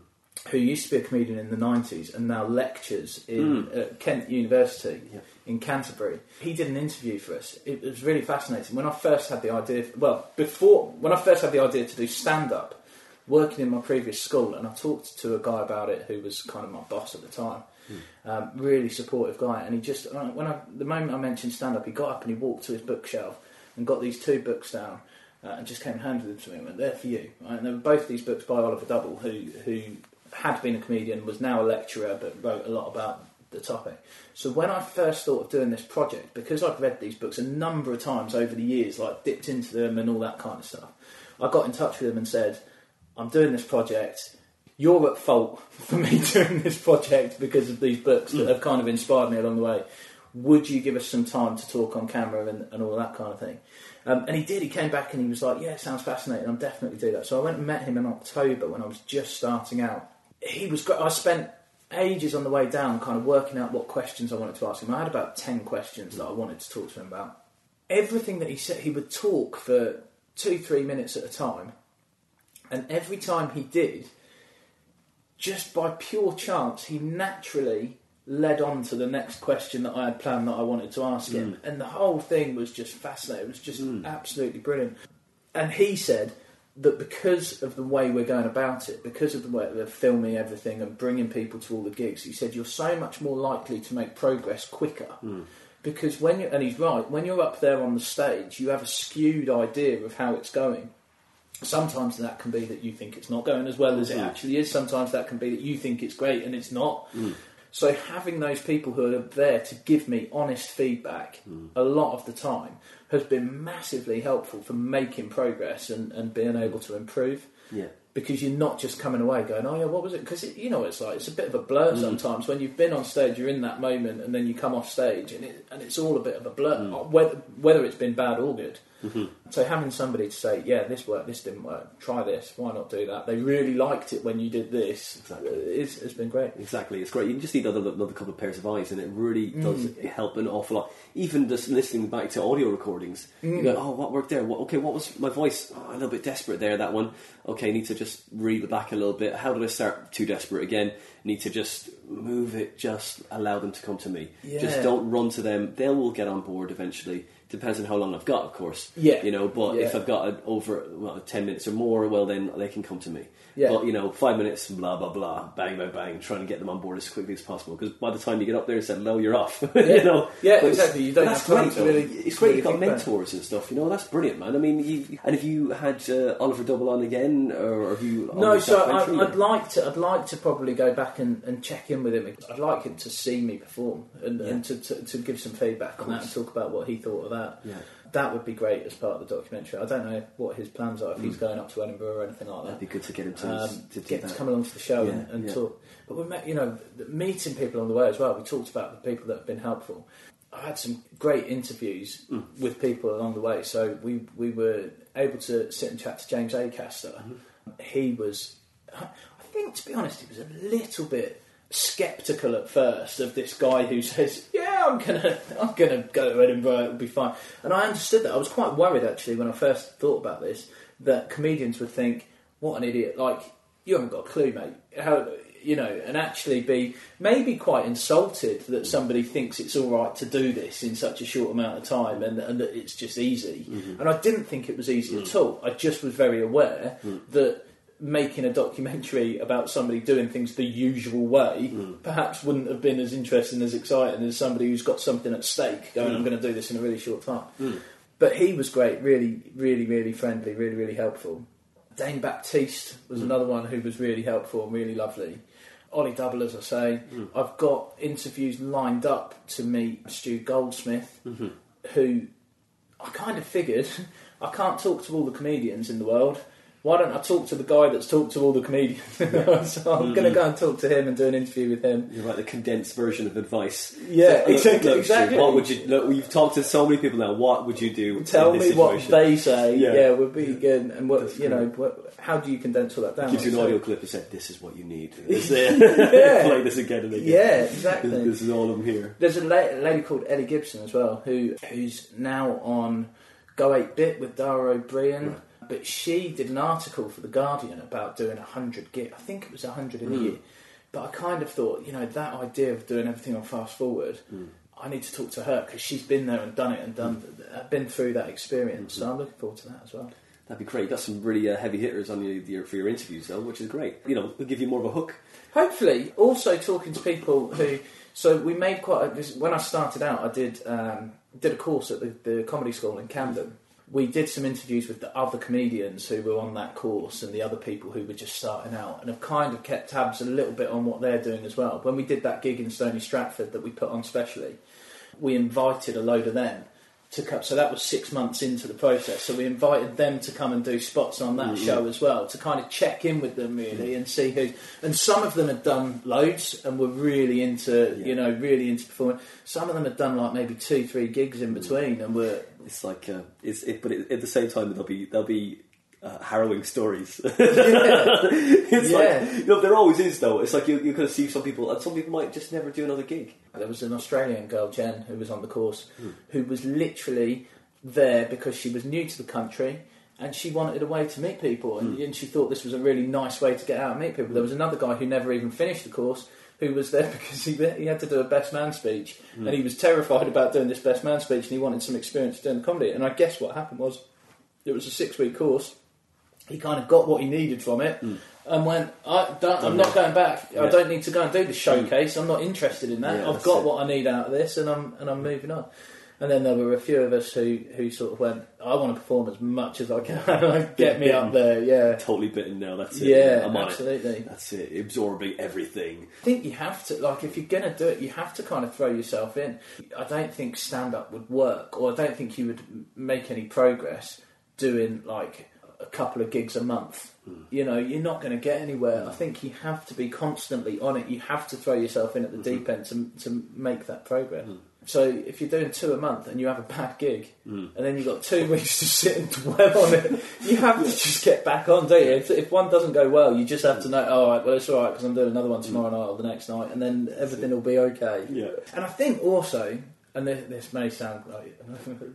who used to be a comedian in the nineties and now lectures in mm. at Kent University yeah. in Canterbury. He did an interview for us. It was really fascinating. When I first had the idea, well, before, when I first had the idea to do stand-up, working in my previous school, and I talked to a guy about it who was kind of my boss at the time, mm. um, really supportive guy, and he just, when I, the moment I mentioned stand-up, he got up and he walked to his bookshelf and got these two books down. Uh, and just came and handed them to me and went, they're for you. Right? And they were both these books by Oliver Double, who who... had been a comedian, was now a lecturer, but wrote a lot about the topic. So when I first thought of doing this project, because I've read these books a number of times over the years, like dipped into them and all that kind of stuff, I got in touch with them and said, I'm doing this project, you're at fault for me doing this project because of these books that have kind of inspired me along the way. Would you give us some time to talk on camera and, and all that kind of thing? Um, and he did. He came back and he was like, yeah, it sounds fascinating, I'll definitely do that. So I went and met him in October when I was just starting out. He was great. I spent ages on the way down kind of working out what questions I wanted to ask him. I had about ten questions that I wanted to talk to him about. Everything that he said, he would talk for two, three minutes at a time. And every time he did, just by pure chance, he naturally led on to the next question that I had planned that I wanted to ask him. Mm. And the whole thing was just fascinating. It was just mm. absolutely brilliant. And he said... that because of the way we're going about it, because of the way we're filming everything and bringing people to all the gigs, he said, you're so much more likely to make progress quicker. Mm. Because when you're, and he's right, when you're up there on the stage, you have a skewed idea of how it's going. Sometimes that can be that you think it's not going as well as mm. it actually is. Sometimes that can be that you think it's great and it's not. Mm. So having those people who are there to give me honest feedback mm. a lot of the time has been massively helpful for making progress and, and being able to improve. Yeah. Because you're not just coming away going, oh yeah, what was it? Because you know what it's like, it's a bit of a blur mm. sometimes. When you've been on stage, you're in that moment and then you come off stage and it, and it's all a bit of a blur, mm. whether, whether it's been bad or good. Mm-hmm. So having somebody to say, yeah, this worked, this didn't work, try this, why not do that? They really liked it when you did this. Exactly. It's, it's been great. Exactly, it's great. You just need another, another couple of pairs of eyes and it really mm. does help an awful lot. Even just listening back to audio recordings, mm. you go, oh, what worked there? What, okay, what was my voice? Oh, a little bit desperate there, that one. Okay, need to just reel it back a little bit. How did I start too desperate again? Need to just move it, just allow them to come to me. Yeah. Just don't run to them. They will get on board eventually. depends on how long I've got, of course. Yeah. You know, but yeah. if I've got an over well, ten minutes or more, well, then they can come to me. Yeah. But, you know, five minutes, blah, blah, blah, bang, bang, bang, trying to get them on board as quickly as possible. Because by the time you get up there and say, hello, you're off. Yeah, you know? Yeah, exactly. You don't have time to really... It's great you've got mentors and stuff, you know. That's brilliant, man. I mean, you, and if you had uh, Oliver Double on again, or have you... No, so I, I'd like to I'd like to probably go back and, and check in with him. I'd like him to see me perform and, yeah. and to, to, to give some feedback on that and talk about what he thought of that. Yeah. That would be great as part of the documentary. I don't know what his plans are, if mm. he's going up to Edinburgh or anything like that. That'd be good to get him to, um, to, get to come along to the show yeah, and, and yeah. talk. But we met, you know, meeting people on the way as well. We talked about the people that have been helpful. I had some great interviews mm. with people along the way. So we we were able to sit and chat to James Acaster. Mm-hmm. He was, I think, to be honest, he was a little bit sceptical at first of this guy who says, yeah, I'm gonna I'm gonna go to Edinburgh, it'll be fine. And I understood that. I was quite worried, actually, when I first thought about this, that comedians would think, what an idiot, like, you haven't got a clue, mate. How, you know, and actually be maybe quite insulted that somebody thinks it's all right to do this in such a short amount of time, and, and that it's just easy. Mm-hmm. And I didn't think it was easy mm. at all. I just was very aware mm. that making a documentary about somebody doing things the usual way mm. perhaps wouldn't have been as interesting, as exciting as somebody who's got something at stake going, mm. I'm going to do this in a really short time. Mm. But he was great, really, really, really friendly, really, really helpful. Dane Baptiste was mm. another one who was really helpful and really lovely. Ollie Double, as I say. Mm. I've got interviews lined up to meet Stu Goldsmith, mm-hmm. who I kind of figured, I can't talk to all the comedians in the world. Why don't I talk to the guy that's talked to all the comedians? Yeah. So I'm mm-hmm. going to go and talk to him and do an interview with him. You're like the condensed version of advice. Yeah, so, exactly. Look, exactly. What would you? Look, you've talked to so many people now. What would you do? Tell me what they say. Yeah, yeah would be yeah. good. And what that's you cool. know? What, how do you condense all that down? It gives you an so, audio clip and said, "This is what you need." This, yeah, play this again and again. Yeah, exactly. This, this is all I'm here. There's a la- lady called Ellie Gibson as well, who who's now on Go eight bit with Dara O'Brien. Right. But she did an article for The Guardian about doing one hundred gig. I think it was one hundred in mm. a year. But I kind of thought, you know, that idea of doing everything on fast forward, mm. I need to talk to her because she's been there and done it and done, mm. been through that experience. Mm-hmm. So I'm looking forward to that as well. That'd be great. You've got some really uh, heavy hitters on your, your, for your interviews, though, which is great. You know, it'll give you more of a hook. Hopefully. Also talking to people who... So we made quite... A, when I started out, I did um, did a course at the, the comedy school in Camden. We did some interviews with the other comedians who were on that course and the other people who were just starting out, and have kind of kept tabs a little bit on what they're doing as well. When we did that gig in Stony Stratford that we put on specially, we invited a load of them to come. So that was six months into the process. So we invited them to come and do spots on that mm-hmm. show as well, to kind of check in with them really and see who. And some of them had done loads and were really into, yeah. you know, really into performing. Some of them had done like maybe two, three gigs in between mm-hmm. and were. It's like, uh, it's it, but it, at the same time they'll be they'll be uh, harrowing stories. Yeah. It's yeah. like, you know, there always is though. It's like you you kind of see some people, and some people might just never do another gig. There was an Australian girl, Jen, who was on the course, mm. who was literally there because she was new to the country and she wanted a way to meet people, and, mm. and she thought this was a really nice way to get out and meet people. There was another guy who never even finished the course, who was there because he he had to do a best man speech, mm. and he was terrified about doing this best man speech, and he wanted some experience doing comedy. And I guess what happened was, it was a six-week course. He kind of got what he needed from it, mm. and went, I don't, I'm not going back. Yeah. I don't need to go and do the showcase. I'm not interested in that. Yeah, I've got it. What I need out of this, and I'm and I'm moving on. And then there were a few of us who, who sort of went, I want to perform as much as I can. Get bitten. Me up there, yeah. Totally bitten now, that's it. Yeah, I'm absolutely. On it. That's it, absorbing everything. I think you have to, like, if you're going to do it, you have to kind of throw yourself in. I don't think stand-up would work, or I don't think you would make any progress doing, like, a couple of gigs a month. Mm. You know, you're not going to get anywhere. I think you have to be constantly on it. You have to throw yourself in at the mm-hmm. deep end to, to make that progress. Mm. So if you're doing two a month and you have a bad gig mm. and then you've got two weeks to sit and dwell on it, you have to just get back on, don't you? If, if one doesn't go well, you just have to know, oh, all right, well, it's all right because I'm doing another one tomorrow mm. night or the next night, and then everything will be okay. Yeah. And I think also, and this, this may sound like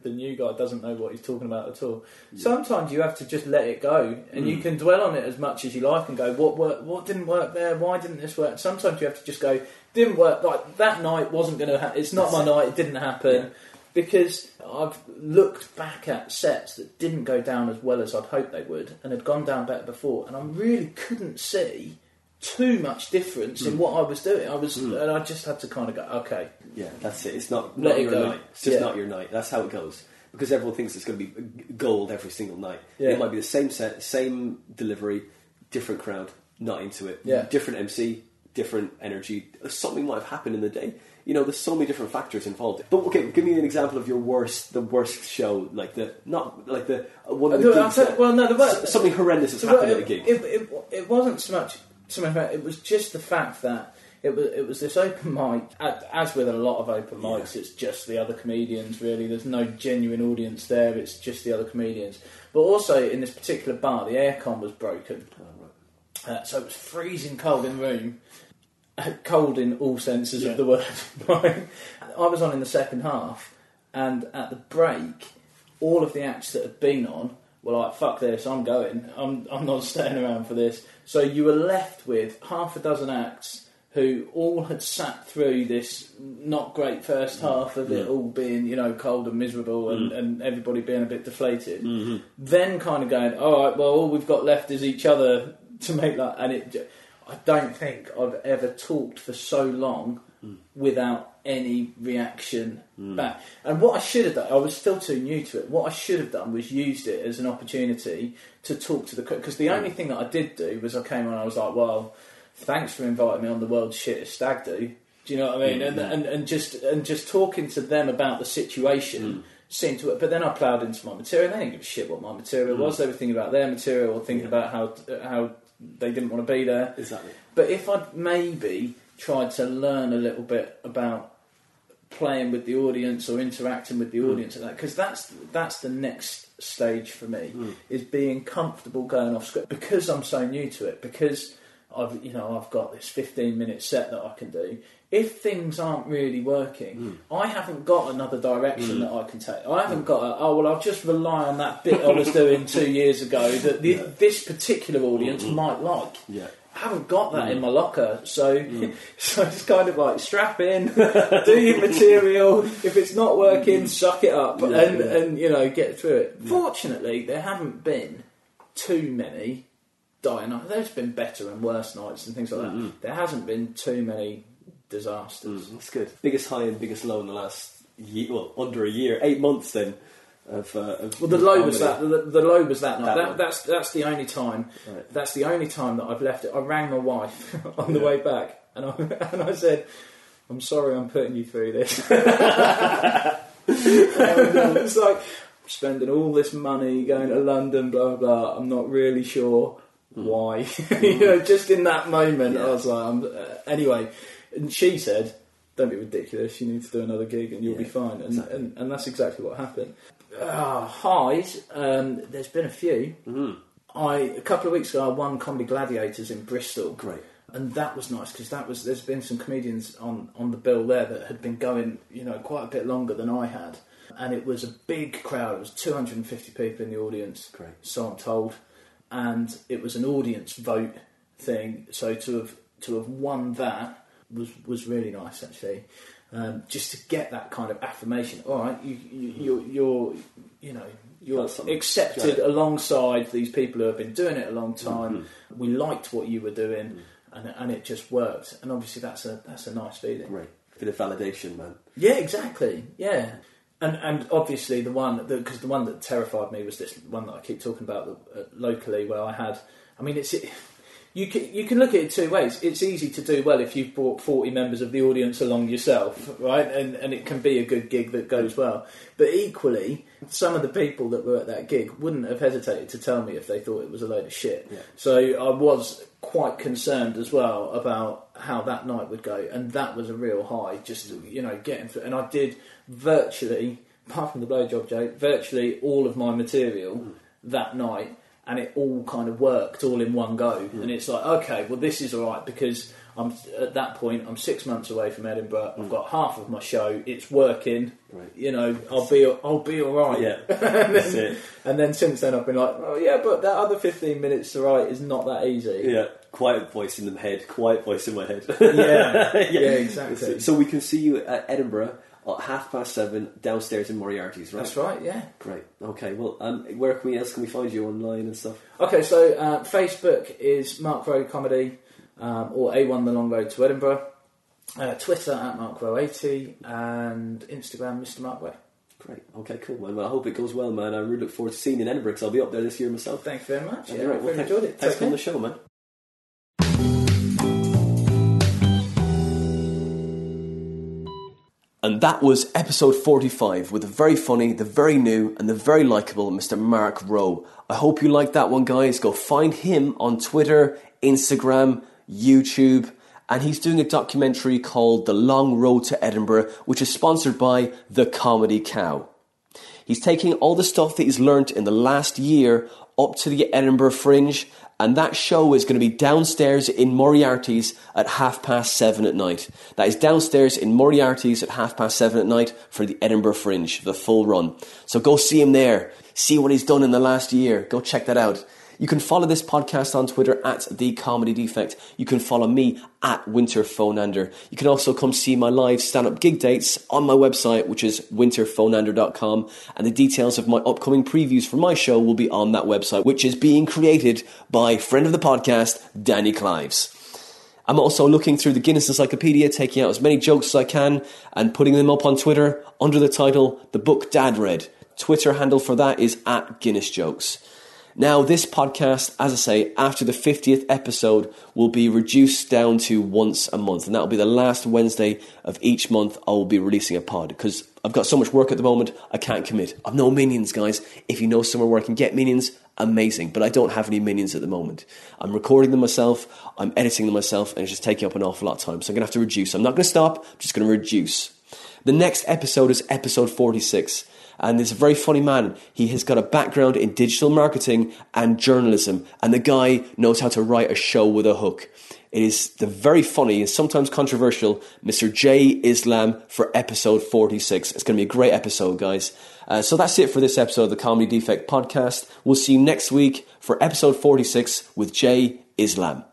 the new guy doesn't know what he's talking about at all, yeah. sometimes you have to just let it go, and mm. you can dwell on it as much as you like and go, what worked, what didn't work there, why didn't this work? Sometimes you have to just go... Didn't work. Like that night wasn't going to happen. It's not that's my it. Night. It didn't happen. Yeah. because I've looked back at sets that didn't go down as well as I'd hoped they would and had gone down better before, and I really couldn't see too much difference mm. in what I was doing. I was, mm. and I just had to kind of go, okay. Yeah, that's it. It's not, not your night. It's just yeah. not your night. That's how it goes. Because everyone thinks it's going to be gold every single night. Yeah. It might be the same set, same delivery, different crowd, not into it. Yeah. Different M C, different energy. Something might have happened in the day. You know, there's so many different factors involved. But okay, give me an example of your worst, the worst show, like the not like the one of the no, gigs. That, well, no, the worst, something horrendous has happened it, at a gig. It, it, it wasn't so much. So it was just the fact that it was it was this open mic, as with a lot of open mics, yeah. it's just the other comedians, really. There's no genuine audience there, it's just the other comedians. But also, in this particular bar, the aircon was broken. Oh, right. Uh, so it was freezing cold in the room, cold in all senses yeah. of the word. I was on in the second half, and at the break, all of the acts that had been on were like, fuck this, I'm going, I'm I'm not staying around for this. So you were left with half a dozen acts who all had sat through this not great first half of it yeah. all being, you know, cold and miserable and, mm. and everybody being a bit deflated. Mm-hmm. Then kind of going, all right, well, all we've got left is each other to make that. And it, I don't think I've ever talked for so long mm. without any reaction mm. back. And what I should have done, I was still too new to it, what I should have done was used it as an opportunity to talk to the... Because the only thing that I did do was I came on and I was like, well... thanks for inviting me on the world's shittest stag do. Do you know what I mean? Mm, and, yeah. and and just and just talking to them about the situation mm. seemed to... But then I ploughed into my material. They didn't give a shit what my material mm. was. They were thinking about their material or thinking yeah. about how how they didn't want to be there. Exactly. But if I'd maybe tried to learn a little bit about playing with the audience or interacting with the mm. audience, and that, because that's, that's the next stage for me, mm. is being comfortable going off script. Because I'm so new to it, because... I've, you know, I've got this fifteen-minute set that I can do. If things aren't really working, mm. I haven't got another direction mm. that I can take. I haven't mm. got a, oh, well, I'll just rely on that bit I was doing two years ago that the, yeah. this particular audience mm-hmm. might like. Yeah. I haven't got that mm. in my locker, so mm. so it's kind of like, strap in, do your material, if it's not working, mm. suck it up, yeah, and, yeah. and, you know, get through it. Yeah. Fortunately, there haven't been too many... Dying. There's been better and worse nights and things like that. Mm-hmm. There hasn't been too many disasters. Mm, that's good. Biggest high and biggest low in the last year, well, under a year, eight months then. Of, uh, of well, the low comedy. was that. The, the low was that night. That that, that's that's the only time. Right. That's the only time that I've left it. I rang my wife on yeah. the way back, and I and I said, "I'm sorry, I'm putting you through this." It's like, I'm spending all this money going to London, blah blah blah. I'm not really sure. Why? Mm. You know, just in that moment, yeah. I was like, I'm, uh, anyway. And she said, "Don't be ridiculous. You need to do another gig, and you'll yeah, be fine." And, exactly. and and that's exactly what happened. Uh, highs. Um, there's been a few. Mm. I a couple of weeks ago, I won Comedy Gladiators in Bristol. Great. And that was nice because that was there's been some comedians on, on the bill there that had been going, you know, quite a bit longer than I had, and it was a big crowd. It was two hundred fifty people in the audience. Great. So I'm told. And it was an audience vote thing, so to have to have won that was was really nice actually. Um, just to get that kind of affirmation. All right, you, you, you're you're you know you're accepted yeah. alongside these people who have been doing it a long time. Mm-hmm. We liked what you were doing, mm-hmm. and and it just worked. And obviously that's a that's a nice feeling. Right, bit of validation, man. Yeah, exactly. Yeah. And and obviously the one, because the one that terrified me was this one that I keep talking about locally, where I had, I mean, it's you can you can look at it two ways. It's easy to do well if you've brought forty members of the audience along yourself, right? And and it can be a good gig that goes well. But equally, some of the people that were at that gig wouldn't have hesitated to tell me if they thought it was a load of shit. Yeah. So I was quite concerned as well about how that night would go, and that was a real high, just, you know, getting through. And I did virtually, apart from the blowjob joke, virtually all of my material mm. that night, and it all kind of worked all in one go. Mm. And it's like, okay, well, this is all right, because I'm at that point, I'm six months away from Edinburgh, mm. I've got half of my show, it's working, right. you know, I'll be I'll be all right. Yeah. and, That's then, it. and then since then I've been like, oh yeah, but that other fifteen minutes to write is not that easy. Yeah, quiet voice in the head, quiet voice in my head. yeah. yeah, yeah, exactly. So we can see you at Edinburgh at half past seven downstairs in Moriarty's, right? That's right, yeah. Great. Okay, well, um, where can we else can we find you online and stuff? Okay, so uh, Facebook is Mark Rowe Comedy, um, or A one The Long Road to Edinburgh. Uh, Twitter at Mark Rowe eighty, and Instagram Mister Mark Rowe. Great. Okay, cool, man. Well, I hope it goes well, man. I really look forward to seeing you in Edinburgh, because I'll be up there this year myself. Thanks very much. Yeah, yeah, right. Well, thanks, enjoyed it. Thanks for on the show, man. And that was episode forty-five with the very funny, the very new, and the very likeable Mister Mark Rowe. I hope you liked that one, guys. Go find him on Twitter, Instagram, YouTube, and he's doing a documentary called The Long Road to Edinburgh, which is sponsored by The Comedy Cow. He's taking all the stuff that he's learnt in the last year up to the Edinburgh Fringe, and that show is going to be downstairs in Moriarty's at half past seven at night. That is downstairs in Moriarty's at half past seven at night for the Edinburgh Fringe, the full run. So go see him there. See what he's done in the last year. Go check that out. You can follow this podcast on Twitter at The Comedy Defect. You can follow me at Winter Foenander. You can also come see my live stand-up gig dates on my website, which is winter foenander dot com. And the details of my upcoming previews for my show will be on that website, which is being created by friend of the podcast, Danny Clives. I'm also looking through the Guinness Encyclopedia, taking out as many jokes as I can and putting them up on Twitter under the title The Book Dad Read. Twitter handle for that is at Guinness Jokes. Now, this podcast, as I say, after the fiftieth episode, will be reduced down to once a month. And that will be the last Wednesday of each month I will be releasing a pod. Because I've got so much work at the moment, I can't commit. I've no minions, guys. If you know somewhere where I can get minions, amazing. But I don't have any minions at the moment. I'm recording them myself, I'm editing them myself, and it's just taking up an awful lot of time. So I'm going to have to reduce. I'm not going to stop, I'm just going to reduce. The next episode is episode forty-six. And there's a very funny man. He has got a background in digital marketing and journalism. And the guy knows how to write a show with a hook. It is the very funny and sometimes controversial Mister Jay Islam for episode forty-six. It's going to be a great episode, guys. Uh, so that's it for this episode of the Comedy Defect podcast. We'll see you next week for episode forty-six with Jay Islam.